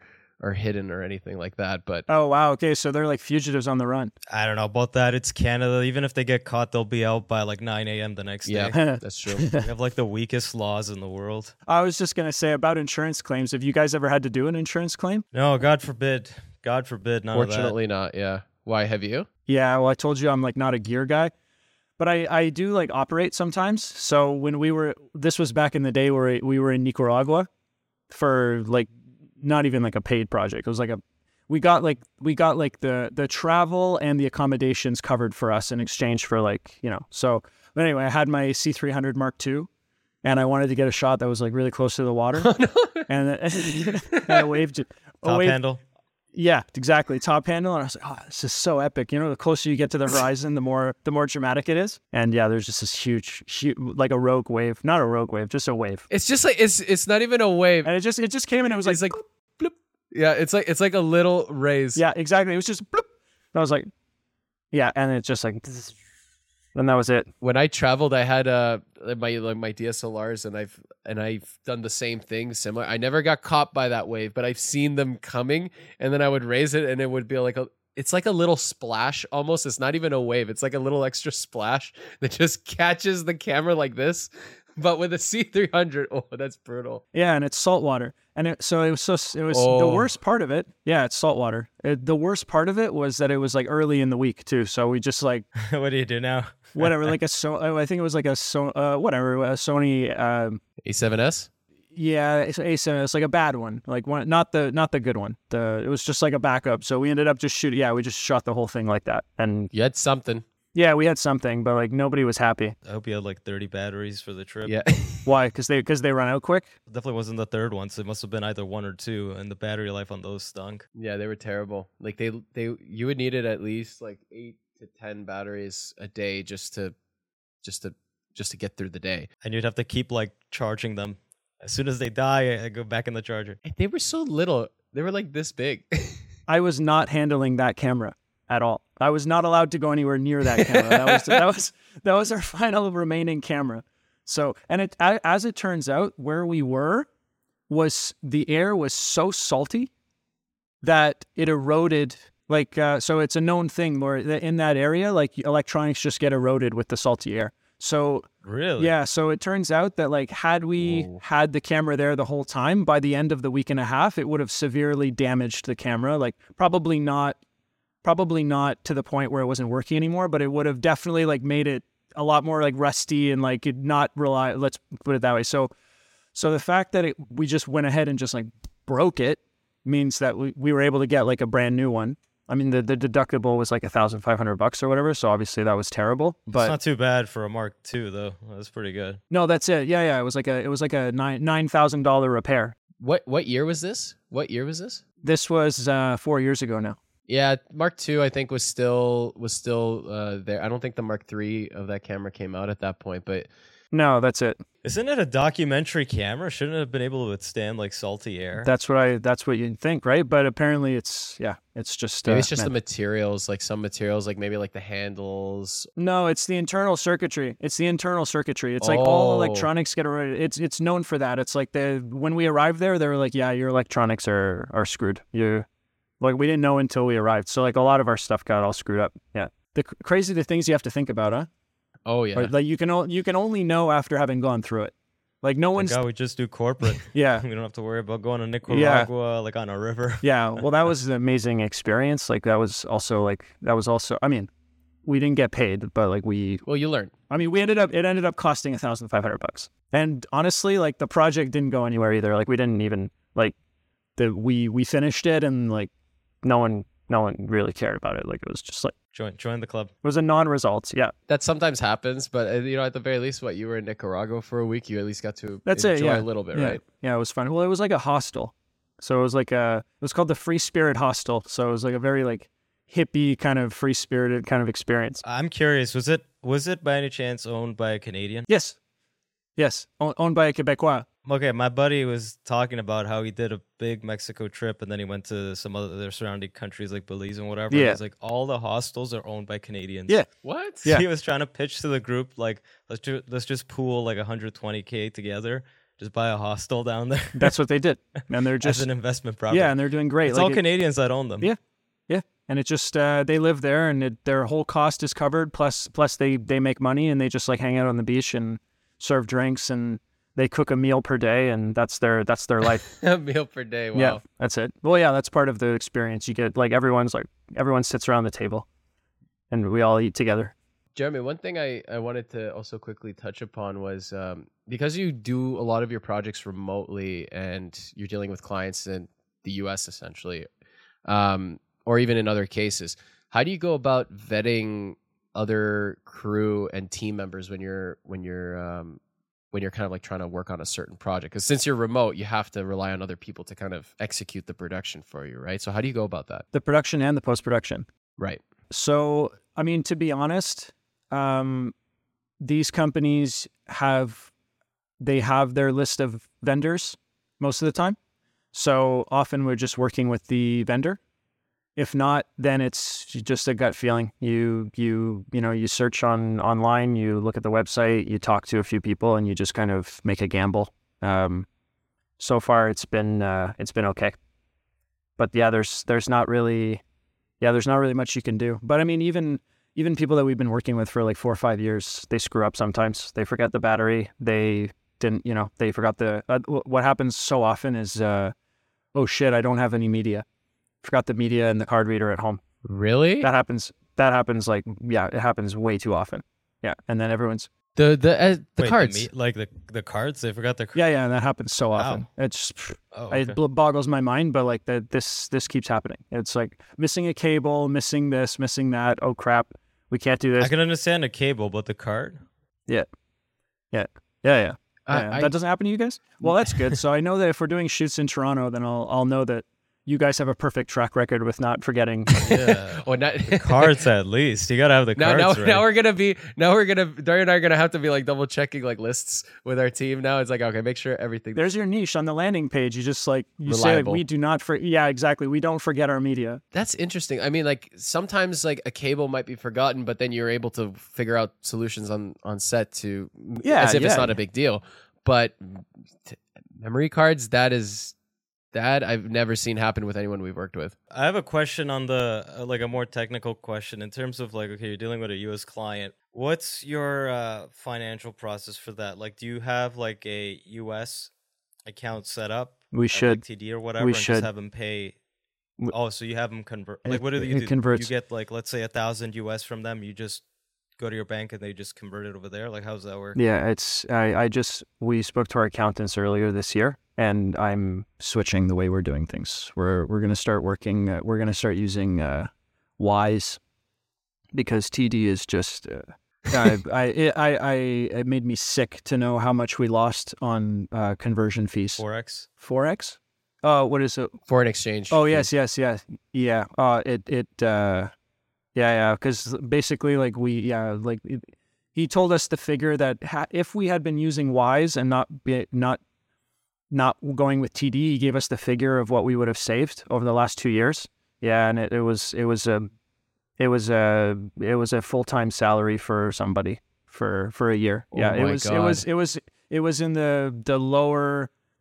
hidden or anything like that, but... Oh, wow, okay, so they're like fugitives on the run. I don't know about that. It's Canada. Even if they get caught, they'll be out by like 9 a.m. the next day. Yeah, that's true. We have like the weakest laws in the world. I was just going to say about insurance claims, have you guys ever had to do an insurance claim? No, God forbid. God forbid, none of that. Fortunately not, yeah. Why, have you? Yeah, well, I told you I'm like not a gear guy, but I do like operate sometimes. So when this was back in the day where we were in Nicaragua for like not even like a paid project. It was like we got the travel and the accommodations covered for us in exchange for so. But anyway, I had my C300 Mark II and I wanted to get a shot that was like really close to the water. Oh, no. and I waved it. Handle. Yeah, exactly. Top handle. And I was like, oh, this is so epic. The closer you get to the horizon, the more dramatic it is. And yeah, there's just this huge, like a rogue wave, not a rogue wave, just a wave. It's just like, it's not even a wave. And it just came in. It was like, bloop, bloop. Yeah, it's like a little raise. Yeah, exactly. It was just bloop. And I was like, yeah. And it's just like, and that was it. When I traveled, I had my DSLRs, and I've done the same thing, similar. I never got caught by that wave, but I've seen them coming, and then I would raise it, and it would be like it's like a little splash almost. It's not even a wave. It's like a little extra splash that just catches the camera like this, but with a C300. Oh, that's brutal. Yeah, and it's saltwater, and it was the worst part of it. Yeah, it's saltwater. The worst part of it was that it was like early in the week too, so we just like. What do you do now? Whatever, like I think it was like a Sony A7S. Yeah, it's A7S, like a bad one, like one, not the good one. It was just like a backup, so we ended up just shooting. Yeah, we just shot the whole thing like that, and you had something. Yeah, we had something, but like nobody was happy. I hope you had like 30 batteries for the trip. Yeah, why? Because they run out quick. Definitely wasn't the third one, so it must have been either one or two, and the battery life on those stunk. Yeah, they were terrible. Like you would need it at least like 8 to 10 batteries a day just to get through the day, and you'd have to keep like charging them. As soon as they die, I go back in the charger. And they were so little; they were like this big. I was not handling that camera at all. I was not allowed to go anywhere near that camera. That was our final remaining camera. So, and it as it turns out, where we were was the air was so salty that it eroded, like, so it's a known thing, Laura, that in that area, like, electronics just get eroded with the salty air. So really, yeah. So it turns out that, like, had we had the camera there the whole time, by the end of the week and a half, it would have severely damaged the camera. Like, probably not to the point where it wasn't working anymore, but it would have definitely, like, made it a lot more, like, rusty and, like, not reliable. Let's put it that way. So the fact that we just went ahead and just, like, broke it means that we were able to get, like, a brand new one. I mean, the deductible was like $1,500 or whatever, so obviously that was terrible. But it's not too bad for a Mark II, though. That's pretty good. No, that's it. Yeah. It was like a $9,000 repair. What year was this? This was 4 years ago now. Yeah, Mark II, I think, was still there. I don't think the Mark III of that camera came out at that point, but no, that's it. Isn't it a documentary camera? Shouldn't it have been able to withstand, like, salty air? That's what you'd think, right? But apparently it's just the materials, like some materials, like maybe like the handles. No, it's the internal circuitry. It's like all electronics get eroded. It's known for that. It's like when we arrived there, they were like, yeah, your electronics are screwed. We didn't know until we arrived. So, like, a lot of our stuff got all screwed up. Yeah. The things you have to think about, huh? Oh yeah, or, like, you can only know after having gone through it. Like, no one's. God, we just do corporate. Yeah, we don't have to worry about going to Nicaragua, like, on a river. Yeah, well, that was an amazing experience. Like, that was also. I mean, we didn't get paid, but you learned. I mean, it ended up costing $1,500, and honestly, like, the project didn't go anywhere either. Like, we didn't even we finished it, and, like, no one really cared about it. Like, it was just like. Join the club. It was a non-result, yeah. That sometimes happens, but, you know, at the very least, you were in Nicaragua for a week, you at least got to enjoy a little bit, right? Yeah, it was fun. Well, it was like a hostel. So it was like it was called the Free Spirit Hostel. So it was like a very, like, hippie kind of free-spirited kind of experience. I'm curious, was it by any chance owned by a Canadian? Yes, owned by a Quebecois. Okay, my buddy was talking about how he did a big Mexico trip, and then he went to some other surrounding countries like Belize and whatever. Yeah. And he's like, all the hostels are owned by Canadians. Yeah. What? Yeah. He was trying to pitch to the group, like, let's just pool like $120,000 together, just buy a hostel down there. That's what they did. And they're just as an investment property. Yeah, and they're doing great. It's all Canadians that own them. Yeah. Yeah. And it just, they live there, and their whole cost is covered. Plus they make money, and they just, like, hang out on the beach and serve drinks, and they cook a meal per day, and that's their life. A meal per day, wow. Yeah, that's it. Well, yeah, that's part of the experience. You get, like, everyone sits around the table, and we all eat together. Jeremy, one thing I wanted to also quickly touch upon was because you do a lot of your projects remotely, and you're dealing with clients in the U.S. essentially, or even in other cases, how do you go about vetting other crew and team members when you're kind of, like, trying to work on a certain project? Because since you're remote, you have to rely on other people to kind of execute the production for you, right? So how do you go about that? The production and the post-production. Right. So, I mean, to be honest, these companies have their list of vendors most of the time. So often we're just working with the vendor. If not, then it's just a gut feeling. You search online, you look at the website, you talk to a few people, and you just kind of make a gamble. So far, it's been okay, but yeah, there's not really much you can do. But I mean, even people that we've been working with for like 4 or 5 years, they screw up sometimes. They forget the battery. They didn't, you know, they forgot the. What happens so often is, oh shit, I don't have any media. Forgot the media and the card reader at home. Really? That happens. Like, yeah, it happens way too often. Yeah, and then everyone's the cards, the cards. They forgot their cards. Yeah, and that happens so often. Wow. It boggles my mind. But like this keeps happening. It's like missing a cable, missing this, missing that. Oh crap, we can't do this. I can understand a cable, but the card. Yeah. That doesn't happen to you guys? Well, that's good. So I know that if we're doing shoots in Toronto, then I'll know that. You guys have a perfect track record with not forgetting. Yeah. Or not the cards at least. You gotta have the cards. Right. Dario and I are gonna have to be like double checking like lists with our team now. It's like, okay, make sure everything. There's your niche on the landing page. You just like you reliable. Say like, we do not forget. Yeah, exactly. We don't forget our media. That's interesting. I mean, like sometimes like a cable might be forgotten, but then you're able to figure out solutions on set to as if it's not a big deal. But memory cards, that is. that I've never seen happen with anyone we've worked with. I have a question on the, like a more technical question in terms of like, okay, you're dealing with a US client. What's your financial process for that? Like, do you have like a US account set up? We should. TD or whatever. We should. Just have them pay. Oh, so you have them convert. Like, what do you do? Converts. You get like, let's say $1,000 US from them. You just go to your bank and they just convert it over there. Like, how's that work? Yeah, it's, we spoke to our accountants earlier this year. And I'm switching the way we're doing things. We're going to start working. We're going to start using Wise, because TD is just. It made me sick to know how much we lost on conversion fees. Forex. What is it? Foreign exchange. Oh yes. Because basically, like he told us the figure that if we had been using Wise and not going with TD, he gave us the figure of what we would have saved over the last 2 years. Yeah, and it was a full-time salary for somebody for a year. Yeah, it was in the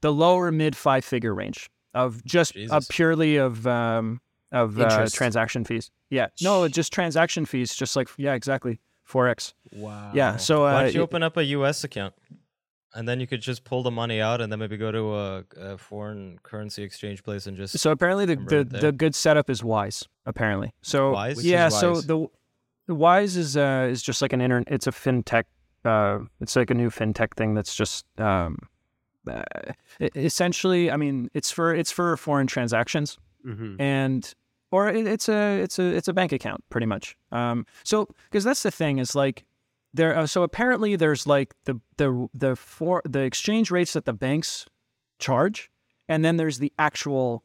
lower mid five-figure range of just purely of transaction fees. Yeah, no, just transaction fees, just like yeah, exactly, Forex. Wow. Yeah, so why don't you open up a U.S. account? And then you could just pull the money out and then maybe go to a foreign currency exchange place and just... So apparently the good setup is Wise, apparently. So Wise? Yeah, Wise? So the Wise is just like an internet... It's a fintech... it's like a new fintech thing that's just... essentially, I mean, it's for foreign transactions. Mm-hmm. And... Or it's a bank account, pretty much. So, because that's the thing, is like... There, so apparently there's like the exchange rates that the banks charge, and then there's the actual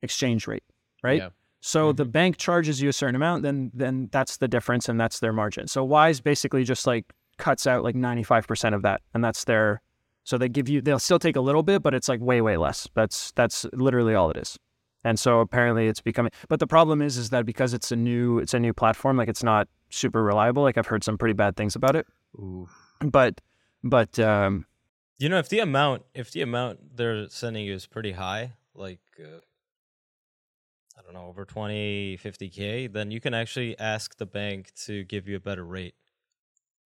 exchange rate, right? Yeah. So mm-hmm. The bank charges you a certain amount, then that's the difference, and that's their margin. So Wise basically just like cuts out like 95% of that, and that's their. So they'll still take a little bit, but it's like way, way less. That's literally all it is. And so apparently it's becoming, but the problem is that because it's a new platform, like it's not super reliable. Like I've heard some pretty bad things about it. Ooh. But you know, if the amount they're sending you is pretty high, like I don't know, over 20, 50K, then you can actually ask the bank to give you a better rate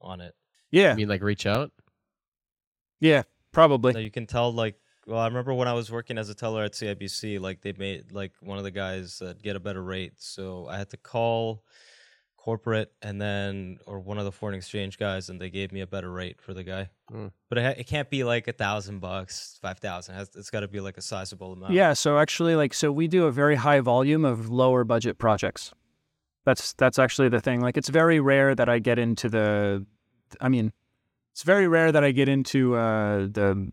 on it. Yeah. You mean like reach out? Yeah, probably. So you can tell like, well, I remember when I was working as a teller at CIBC, like they made like one of the guys get a better rate. So I had to call corporate or one of the foreign exchange guys, and they gave me a better rate for the guy. Mm. But it can't be like $1,000, 5,000. It's got to be like a sizable amount. Yeah. So actually, like, so we do a very high volume of lower budget projects. That's actually the thing. Like, it's very rare that I get into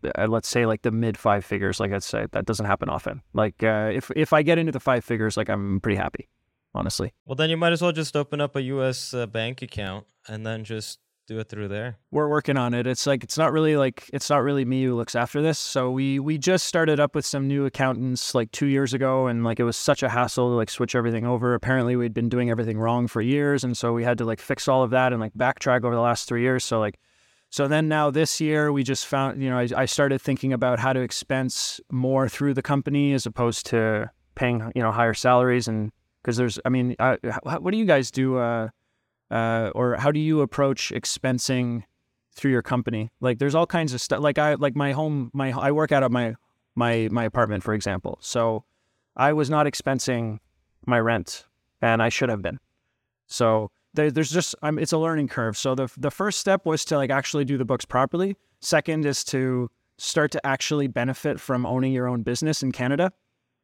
let's say like the mid five figures. Like I'd say that doesn't happen often. Like if I get into the five figures, like I'm pretty happy, honestly. Well, then you might as well just open up a U.S. bank account and then just do it through there. We're working on it. It's like it's not really me who looks after this. So we just started up with some new accountants like 2 years ago, and like it was such a hassle to like switch everything over. Apparently we'd been doing everything wrong for years, and so we had to like fix all of that and like backtrack over the last 3 years. So like. So then now this year, we just found, you know, I started thinking about how to expense more through the company as opposed to paying, you know, higher salaries. And because there's, I mean, what do you guys do or how do you approach expensing through your company? Like there's all kinds of stuff. Like I work out of my apartment, for example. So I was not expensing my rent, and I should have been. So there's just, it's a learning curve. So the first step was to like actually do the books properly. Second is to start to actually benefit from owning your own business in Canada.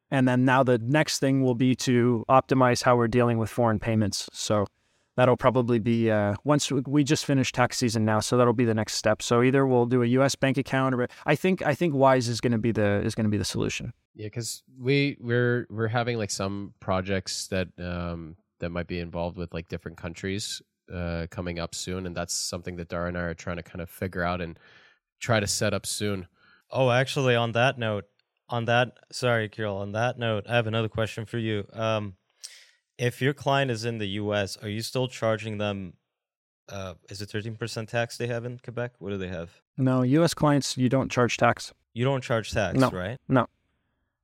And then now the next thing will be to optimize how we're dealing with foreign payments. So that'll probably be, once we just finished tax season now, so that'll be the next step. So either we'll do a U.S. bank account, or I think Wise is going to be the solution. Yeah, because we're having like some projects that might be involved with like different countries coming up soon. And that's something that Dara and I are trying to kind of figure out and try to set up soon. Oh, actually on that note, I have another question for you. If your client is in the US, are you still charging them? Is it 13% tax they have in Quebec? What do they have? No, US clients, you don't charge tax. You don't charge tax, right? No.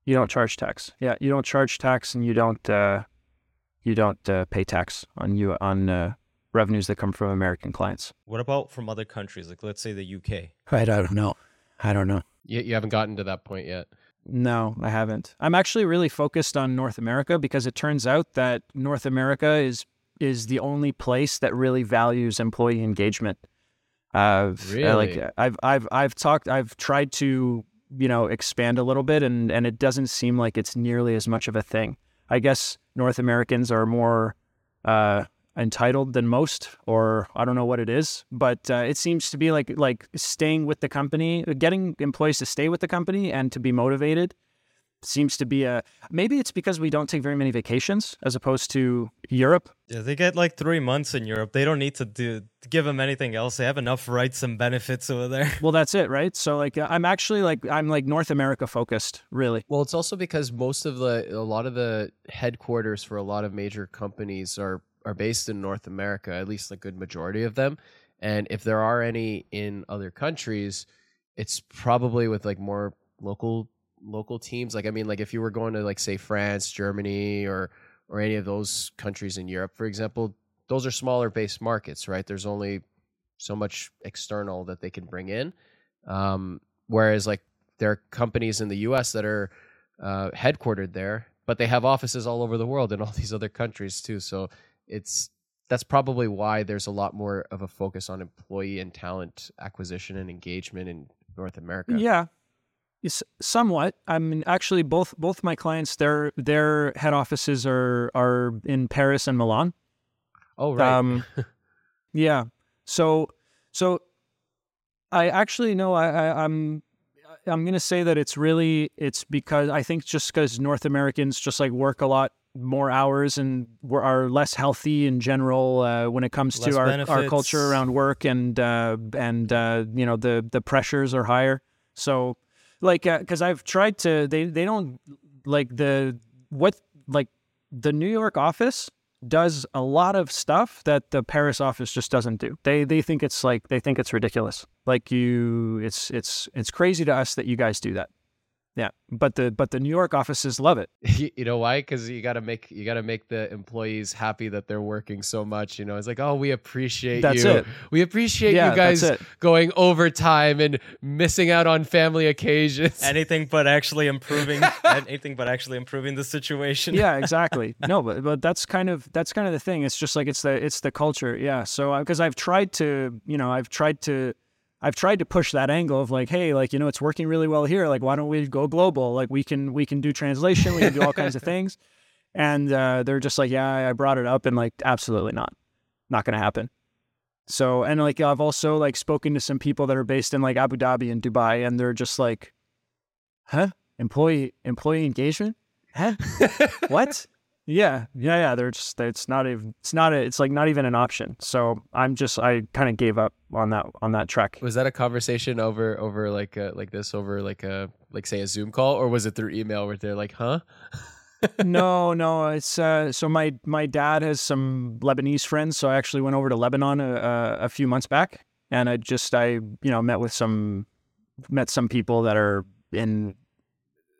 You don't charge tax. Yeah, you don't charge tax, and you don't pay tax on revenues that come from American clients. What about from other countries? Like, let's say the UK. Right. I don't know. You haven't gotten to that point yet. No, I haven't. I'm actually really focused on North America because it turns out that North America is the only place that really values employee engagement. I've tried to, you know, expand a little bit, and it doesn't seem like it's nearly as much of a thing. I guess North Americans are more entitled than most, or I don't know what it is, but it seems to be like staying with the company, getting employees to stay with the company and to be motivated seems to be maybe it's because we don't take very many vacations as opposed to Europe. Yeah, they get like 3 months in Europe. They don't need to give them anything else. They have enough rights and benefits over there. Well, that's it, right? So like I'm North America focused, really. Well, it's also because a lot of the headquarters for a lot of major companies are based in North America, at least the good majority of them. And if there are any in other countries, it's probably with like more local teams. Like, I mean, like if you were going to like say France, Germany, or any of those countries in Europe, for example, those are smaller based markets, right? There's only so much external that they can bring in. Whereas like there are companies in the US that are headquartered there, but they have offices all over the world in all these other countries too. So that's probably why there's a lot more of a focus on employee and talent acquisition and engagement in North America. Yeah. Somewhat. I mean, actually, both my clients, their head offices are in Paris and Milan. Oh, right. Yeah. So I actually know I'm going to say that it's because I think just because North Americans just like work a lot more hours and are less healthy in general when it comes to our culture around work and you know the pressures are higher. So. Like, because I've tried to, they don't, like, the New York office does a lot of stuff that the Paris office just doesn't do. They think it's ridiculous. Like, it's crazy to us that you guys do that. Yeah. But the New York offices love it. You know why? Because you got to make the employees happy that they're working so much. You know, it's like, oh, we appreciate that's you. It. We appreciate you guys going overtime and missing out on family occasions. Anything but actually improving the situation. Yeah, exactly. No, but that's kind of the thing. It's just like, it's the culture. Yeah. So, because I've tried to push that angle of like, hey, like, you know, it's working really well here. Like, why don't we go global? Like we can do translation. We can do all kinds of things. And they're just like, yeah, I brought it up. And like, absolutely not going to happen. So, and like, I've also like spoken to some people that are based in like Abu Dhabi and Dubai, and they're just like, huh? Employee engagement? Huh? What? Yeah. They're just, it's not even an option. So I kind of gave up on that track. Was that a conversation over like say a Zoom call, or was it through email where they're like, huh? No. It's, so my dad has some Lebanese friends. So I actually went over to Lebanon a few months back, and I met with some people that are in,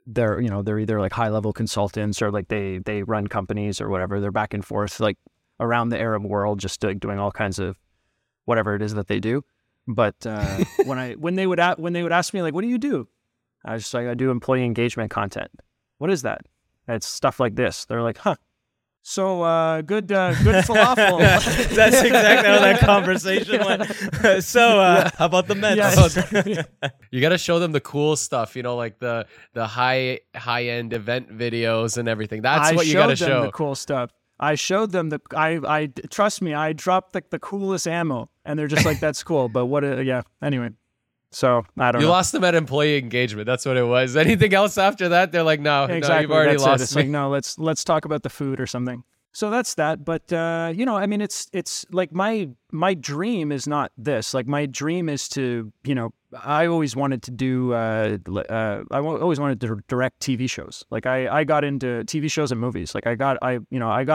they're, you know, they're either like high level consultants or like they run companies or whatever. They're back and forth like around the Arab world, just like doing all kinds of whatever it is that they do. But when they would ask me like, what do you do? I was just like, I do employee engagement content. What is that? It's stuff like this. They're like, huh? So good falafel. That's exactly how that conversation went. So how about the Mets? Yeah. You got to show them the cool stuff, you know, like the high end event videos and everything. That's what you got to show. I showed them the cool stuff. I showed them trust me, I dropped the coolest ammo, and they're just like, that's cool. But what? Yeah. Anyway. So I don't know. You lost them at employee engagement. That's what it was. Anything else after that? They're like, no, exactly. No, you've already lost it. It's like, no, let's talk about the food or something. So that's that. But, you know, I mean, it's like my dream is not this. Like my dream is to, you know, I always wanted to do, I always wanted to direct TV shows. Like I got into TV shows and movies. Like I got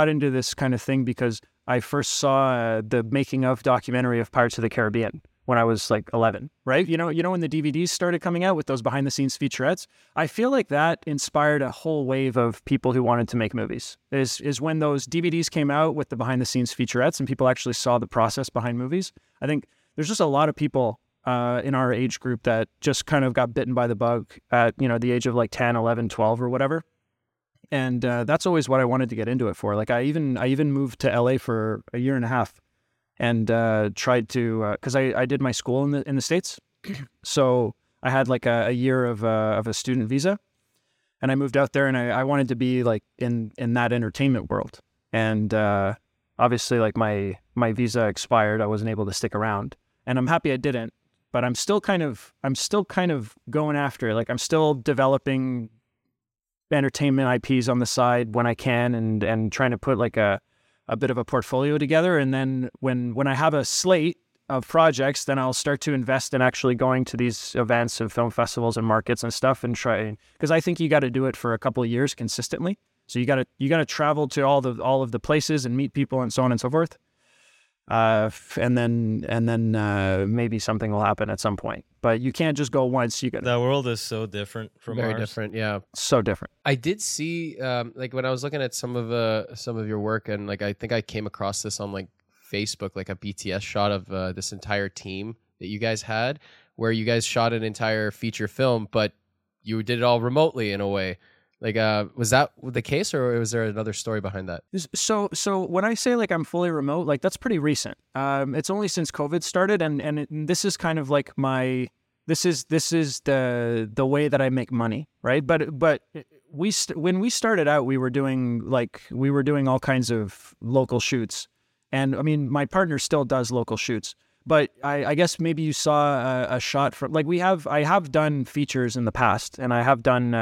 into this kind of thing because I first saw the making of documentary of Pirates of the Caribbean. when I was like 11, right? You know, when the DVDs started coming out with those behind the scenes featurettes, I feel like that inspired a whole wave of people who wanted to make movies, is when those DVDs came out with the behind the scenes featurettes and people actually saw the process behind movies. I think there's just a lot of people in our age group that just kind of got bitten by the bug at, you know, the age of like 10, 11, 12 or whatever. And that's always what I wanted to get into it for. Like I even moved to LA for a year and a half. And tried to, because I did my school in the States, so I had like a year of a student visa, and I moved out there, and I wanted to be like in that entertainment world. And obviously, like my visa expired, I wasn't able to stick around, and I'm happy I didn't. But I'm still kind of going after it. Like I'm still developing entertainment IPs on the side when I can, and trying to put like a bit of a portfolio together. And then when I have a slate of projects, then I'll start to invest in actually going to these events and film festivals and markets and stuff, and try, because I think you got to do it for a couple of years consistently. So you got to travel to all of the places and meet people and so on and so forth. And then maybe something will happen at some point, but you can't just go once. The world is so different from ours. Very different, yeah. So different. I did see, like when I was looking at some of your work, and like, I think I came across this on like Facebook, like a BTS shot of, this entire team that you guys had, where you guys shot an entire feature film, but you did it all remotely in a way. Like, was that the case, or was there another story behind that? So when I say like I'm fully remote, like that's pretty recent. It's only since COVID started, and this is kind of like this is the way that I make money, right? But when we started out, we were doing all kinds of local shoots, and I mean my partner still does local shoots. But I guess maybe you saw a shot from, like, I have done features in the past, and I have done,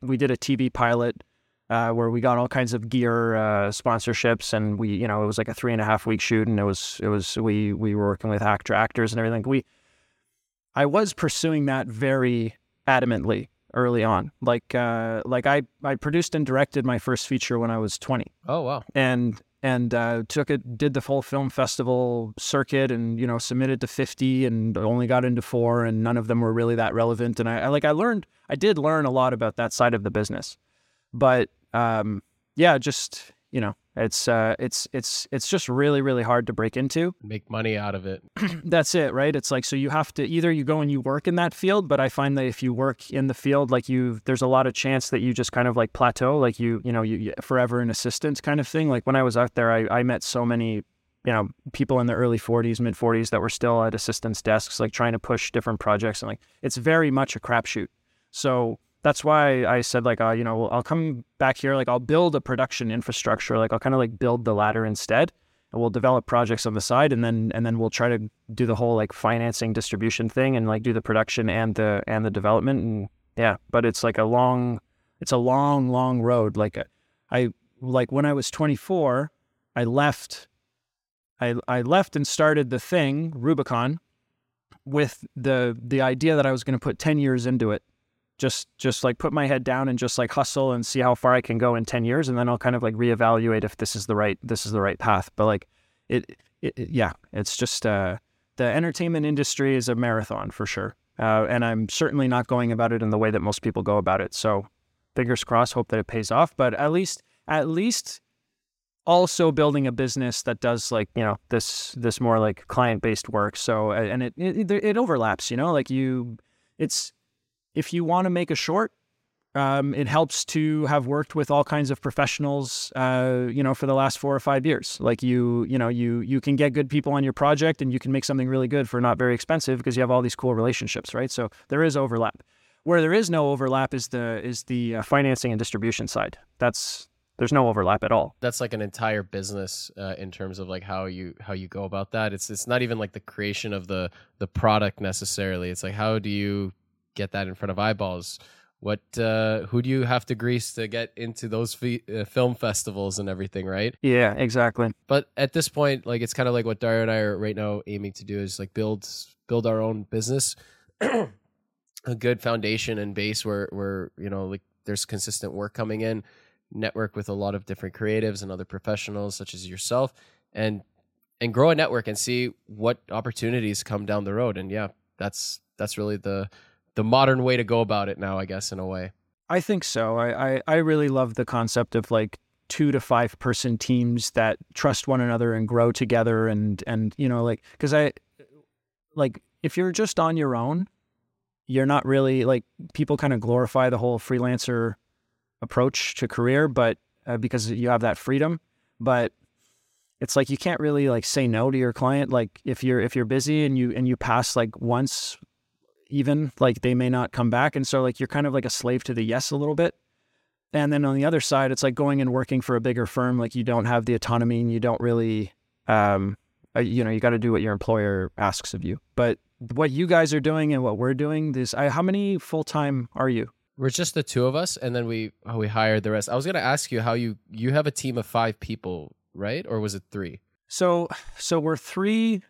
we did a TV pilot where we got all kinds of gear sponsorships, and we, you know, it was like a 3.5-week shoot, and it was, we were working with actors and everything. I was pursuing that very adamantly early on. Like I produced and directed my first feature when I was 20. Oh, wow. And did the full film festival circuit, and, you know, submitted to 50 and only got into 4, and none of them were really that relevant. And I did learn a lot about that side of the business, but, yeah, just, you know, it's just really, really hard to break into. Make money out of it. That's it, right? It's like, so you have to, either you go and you work in that field, but I find that if you work in the field, like there's a lot of chance that you just kind of like plateau, like you forever an assistant kind of thing. Like when I was out there, I met so many, you know, people in their early 40s, mid 40s that were still at assistants' desks, like trying to push different projects, and like, it's very much a crapshoot. So that's why I said, like, you know, I'll come back here, like, I'll build a production infrastructure, like, I'll kind of, like, build the ladder instead, and we'll develop projects on the side, and then we'll try to do the whole, like, financing distribution thing, and, like, do the production and the development, and, yeah, but it's, like, a long road. Like, I when I was 24, I left and started the thing, Rubicon, with the idea that I was going to put 10 years into it. Just like put my head down and just like hustle and see how far I can go in 10 years. And then I'll kind of like reevaluate if this is the right path. But like yeah, it's just, the entertainment industry is a marathon for sure. And I'm certainly not going about it in the way that most people go about it. So fingers crossed, hope that it pays off, but at least also building a business that does like, you know, this more like client-based work. So, and it overlaps, you know, like if you want to make a short, it helps to have worked with all kinds of professionals, you know, for the last 4 or 5 years. Like you can get good people on your project, and you can make something really good for not very expensive because you have all these cool relationships, right? So there is overlap. Where there is no overlap is the financing and distribution side. There's no overlap at all. That's like an entire business in terms of like how you go about that. It's not even like the creation of the product necessarily. It's like, how do you get that in front of eyeballs? Who do you have to grease to get into those film festivals and everything, right? Yeah, exactly. But at this point, like, it's kind of like what Dario and I are right now aiming to do is like build our own business, a good foundation and base where, you know, like there's consistent work coming in, network with a lot of different creatives and other professionals such as yourself, and and grow a network and see what opportunities come down the road. And yeah, that's really the modern way to go about it now, I guess, in a way. I think so. I really love the concept of like 2 to 5 person teams that trust one another and grow together. And you know, like, cause I like, if you're just on your own, you're not really like, people kind of glorify the whole freelancer approach to career, but because you have that freedom, but it's like, you can't really like say no to your client. Like if you're busy and you pass like once, even like they may not come back. And so like, you're kind of like a slave to the yes a little bit. And then on the other side, it's like going and working for a bigger firm. Like you don't have the autonomy and you don't really, you know, you got to do what your employer asks of you. But what you guys are doing and what we're doing, how many full-time are you? We're just the two of us, and then we hired the rest. I was going to ask you how you have a team of 5 people, right? Or was it 3? So we're 3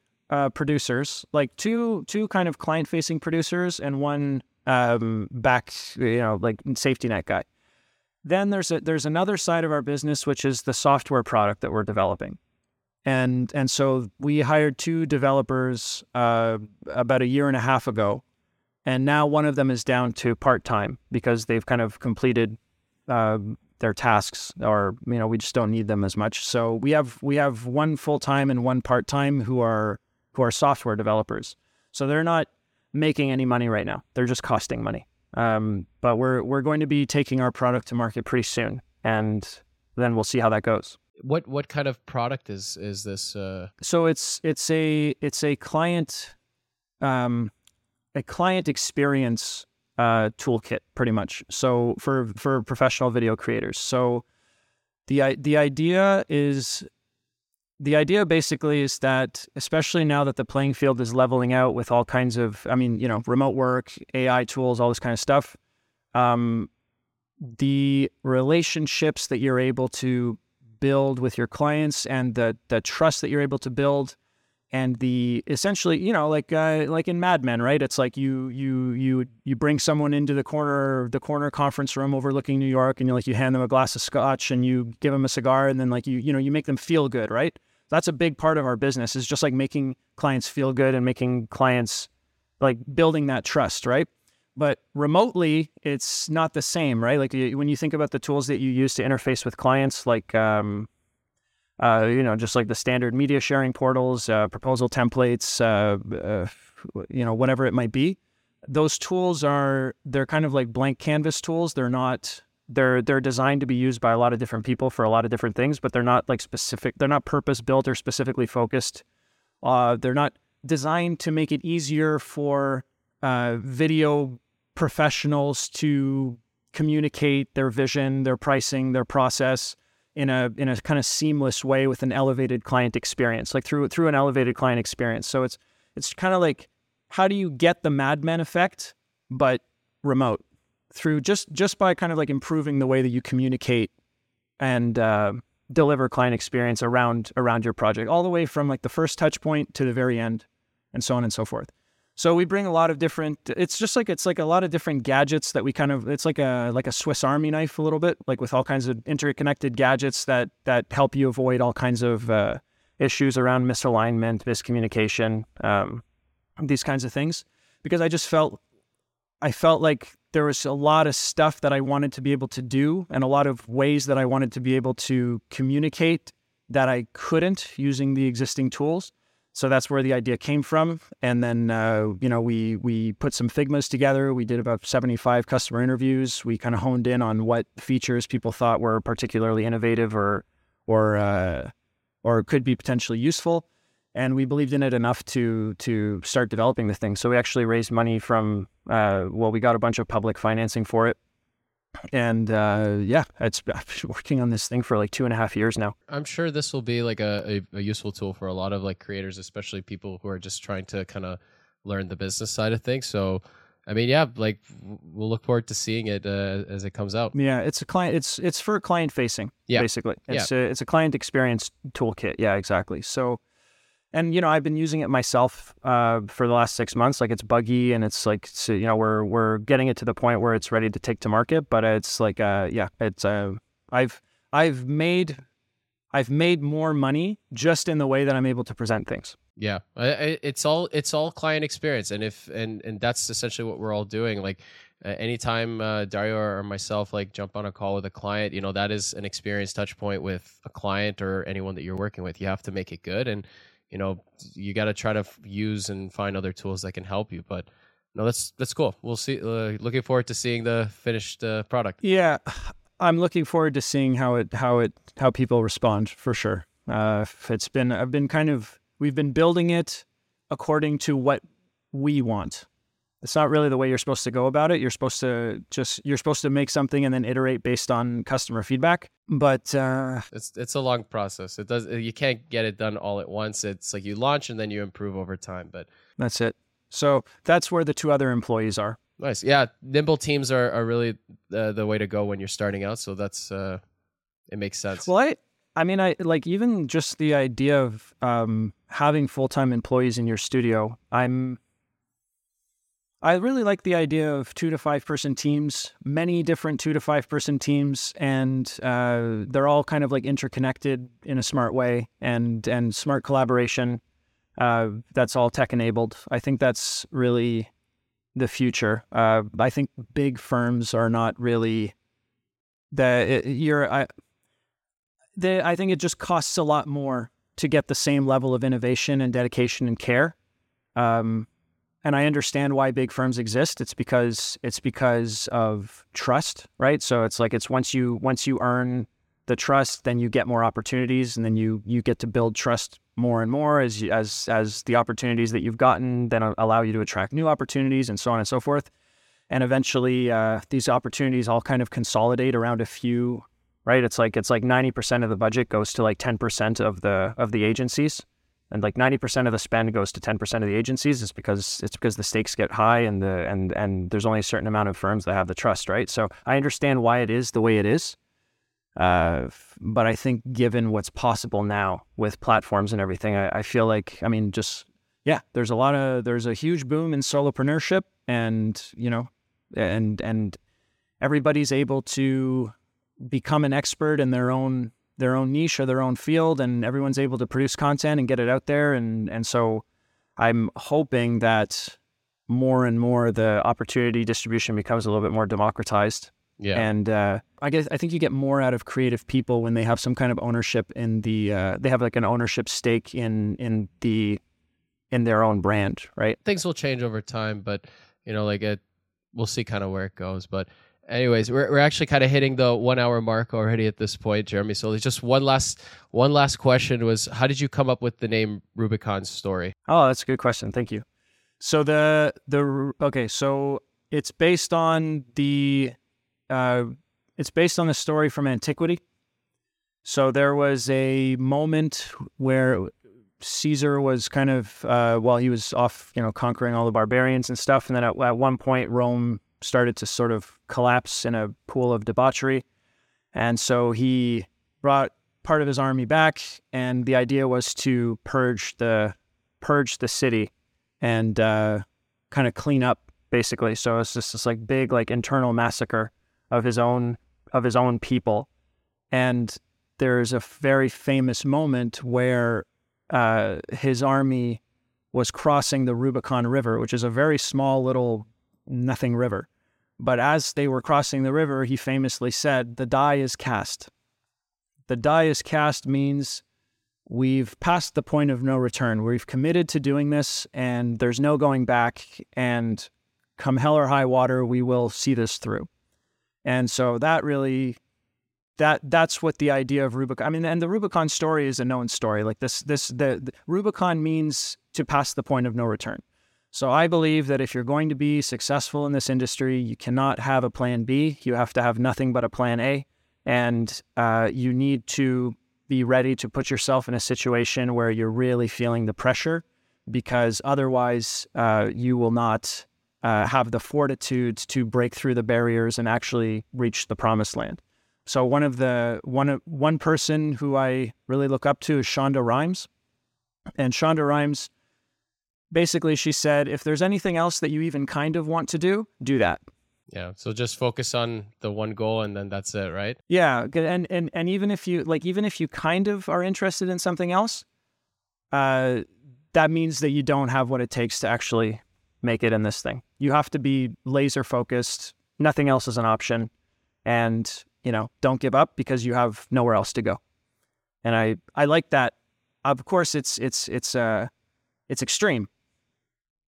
producers, like two kind of client-facing producers and one back, you know, like safety net guy. Then there's another side of our business, which is the software product that we're developing. And so we hired 2 developers about a year and a half ago. And now one of them is down to part-time because they've kind of completed their tasks, or, you know, we just don't need them as much. So we have 1 full-time and 1 part-time who are software developers. So they're not making any money right now. They're just costing money. But we're going to be taking our product to market pretty soon, and then we'll see how that goes. What kind of product is this? So it's a client, a client experience toolkit, pretty much. So for professional video creators. So the idea basically is that, especially now that the playing field is leveling out with all kinds of, I mean, you know, remote work, AI tools, all this kind of stuff, the relationships that you're able to build with your clients and the trust that you're able to build, and the essentially, you know, like in Mad Men, right? It's like you bring someone into the corner conference room overlooking New York, and you hand them a glass of scotch and you give them a cigar, and then like you make them feel good, right? That's a big part of our business, is just like making clients feel good and making clients, like, building that trust, right? But remotely, it's not the same, right? Like when you think about the tools that you use to interface with clients, like, you know, just like the standard media sharing portals, proposal templates, you know, whatever it might be, those tools they're kind of like blank canvas tools. They're designed to be used by a lot of different people for a lot of different things, but they're not like specific. They're not purpose built or specifically focused. They're not designed to make it easier for video professionals to communicate their vision, their pricing, their process in a kind of seamless way with an elevated client experience, like through an elevated client experience. So it's kind of like, how do you get the Mad Men effect, but remote, through just by kind of like improving the way that you communicate and deliver client experience around your project, all the way from like the first touch point to the very end, and so on and so forth. So we bring a lot of different, it's like a lot of different gadgets that we kind of, it's like a Swiss Army knife a little bit, like with all kinds of interconnected gadgets that help you avoid all kinds of issues around misalignment, miscommunication, these kinds of things. Because I felt like there was a lot of stuff that I wanted to be able to do, and a lot of ways that I wanted to be able to communicate that I couldn't using the existing tools. So that's where the idea came from. And then, you know, we put some Figmas together. We did about 75 customer interviews. We kind of honed in on what features people thought were particularly innovative or could be potentially useful. And we believed in it enough to start developing the thing. So we actually raised money from, we got a bunch of public financing for it. And I've been working on this thing for like 2.5 years now. I'm sure this will be like a useful tool for a lot of like creators, especially people who are just trying to kind of learn the business side of things. So, I mean, yeah, like we'll look forward to seeing it as it comes out. Yeah, it's a client. It's for client facing, yeah. Basically. It's a client experience toolkit. Yeah, exactly. So, and you know, I've been using it myself for the last 6 months. Like, it's buggy, and it's like, so, you know, we're getting it to the point where it's ready to take to market. But it's like, I've made I've made more money just in the way that I'm able to present things. Yeah, it's all client experience, and if that's essentially what we're all doing. Like anytime Dario or myself like jump on a call with a client, you know, that is an experience touch point with a client or anyone that you're working with. You have to make it good, and you know you got to try to use and find other tools that can help you. But no, that's cool. We'll see. Looking forward to seeing the finished product. Yeah, I'm looking forward to seeing how people respond for sure. We've been building it according to what we want. It's not really the way you're supposed to go about it. You're supposed to make something and then iterate based on customer feedback. But it's a long process. You can't get it done all at once. It's like you launch and then you improve over time. But that's it. So that's where the two other employees are. Nice. Yeah, nimble teams are really the way to go when you're starting out. So that's it makes sense. Well, I mean, like even just the idea of having full-time employees in your studio, I really like the idea of 2 to 5 person teams, many different 2 to 5 person teams, and they're all kind of like interconnected in a smart way and smart collaboration. That's all tech enabled. I think that's really the future. I think big firms are not really I think it just costs a lot more to get the same level of innovation and dedication and care. And I understand why big firms exist. It's because of trust, right? So it's like once you earn the trust, then you get more opportunities, and then you get to build trust more and more as the opportunities that you've gotten then allow you to attract new opportunities, and so on and so forth. And eventually, these opportunities all kind of consolidate around a few. Right, it's like 90% of the budget goes to like 10% of the agencies, and like 90% of the spend goes to 10% of the agencies. It's because the stakes get high, and and there's only a certain amount of firms that have the trust, right? So I understand why it is the way it is, but I think given what's possible now with platforms and everything, I feel like there's a huge boom in solopreneurship, and you know, and everybody's able to become an expert in their own niche or their own field, and everyone's able to produce content and get it out there. And so I'm hoping that more and more the opportunity distribution becomes a little bit more democratized. Yeah. And I think you get more out of creative people when they have some kind of ownership in the they have like an ownership stake in their own brand, right? Things will change over time, but you know, like we'll see kind of where it goes. But anyways, we're actually kind of hitting the 1 hour mark already at this point, Jeremy. So there's just one last question was, how did you come up with the name Rubicon Story? Oh, that's a good question. Thank you. So so it's based on the story from antiquity. So there was a moment where Caesar was kind of while he was off, you know, conquering all the barbarians and stuff, and then at one point Rome started to sort of collapse in a pool of debauchery. And so he brought part of his army back, and the idea was to purge the city and kind of clean up, basically. So it's just this like big like internal massacre of his own people. And there's a very famous moment where his army was crossing the Rubicon River, which is a very small little nothing river. But as they were crossing the river, he famously said, "The die is cast." The die is cast means we've passed the point of no return. We've committed to doing this, and there's no going back. And come hell or high water, we will see this through. And so that really, that's what the idea of Rubicon. I mean, and the Rubicon story is a known story. Like the Rubicon means to pass the point of no return. So I believe that if you're going to be successful in this industry, you cannot have a plan B. You have to have nothing but a plan A. And you need to be ready to put yourself in a situation where you're really feeling the pressure, because otherwise you will not have the fortitude to break through the barriers and actually reach the promised land. So one person who I really look up to is Shonda Rhimes. And Shonda Rhimes, basically, she said, if there's anything else that you even kind of want to do, do that. Yeah. So just focus on the one goal and then that's it, right? Yeah. And even if you kind of are interested in something else, that means that you don't have what it takes to actually make it in this thing. You have to be laser focused. Nothing else is an option. And, you know, don't give up because you have nowhere else to go. And I like that. Of course, it's extreme.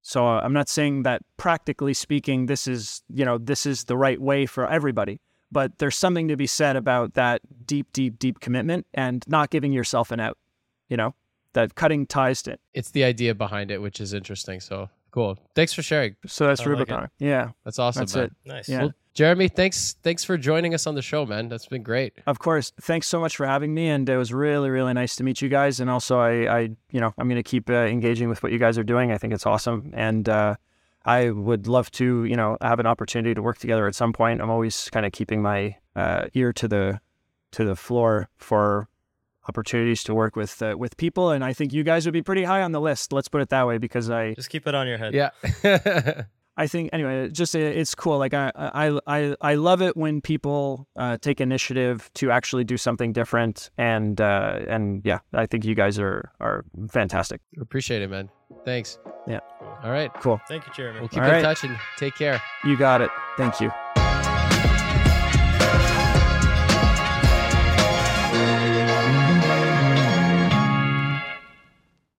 So I'm not saying that practically speaking, this is the right way for everybody, but there's something to be said about that deep commitment and not giving yourself an out, that cutting ties to it. It's the idea behind it, which is interesting. So cool. Thanks for sharing. So that's Rubicon. Like yeah. That's awesome. That's man. It. Nice. Yeah. Well, Jeremy, thanks for joining us on the show, man. That's been great. Of course. Thanks so much for having me. And it was really, really nice to meet you guys. And also I I'm going to keep engaging with what you guys are doing. I think it's awesome. And, I would love to, have an opportunity to work together at some point. I'm always kind of keeping my, ear to the floor for opportunities to work with people, and I think you guys would be pretty high on the list. Let's put it that way, because I just keep it on your head. Yeah, I think anyway. Just it's cool. Like I love it when people take initiative to actually do something different, and yeah, I think you guys are fantastic. Appreciate it, man. Thanks. Yeah. All right. Cool. Thank you, Jeremy. We'll keep in touch and take care. You got it. Thank you.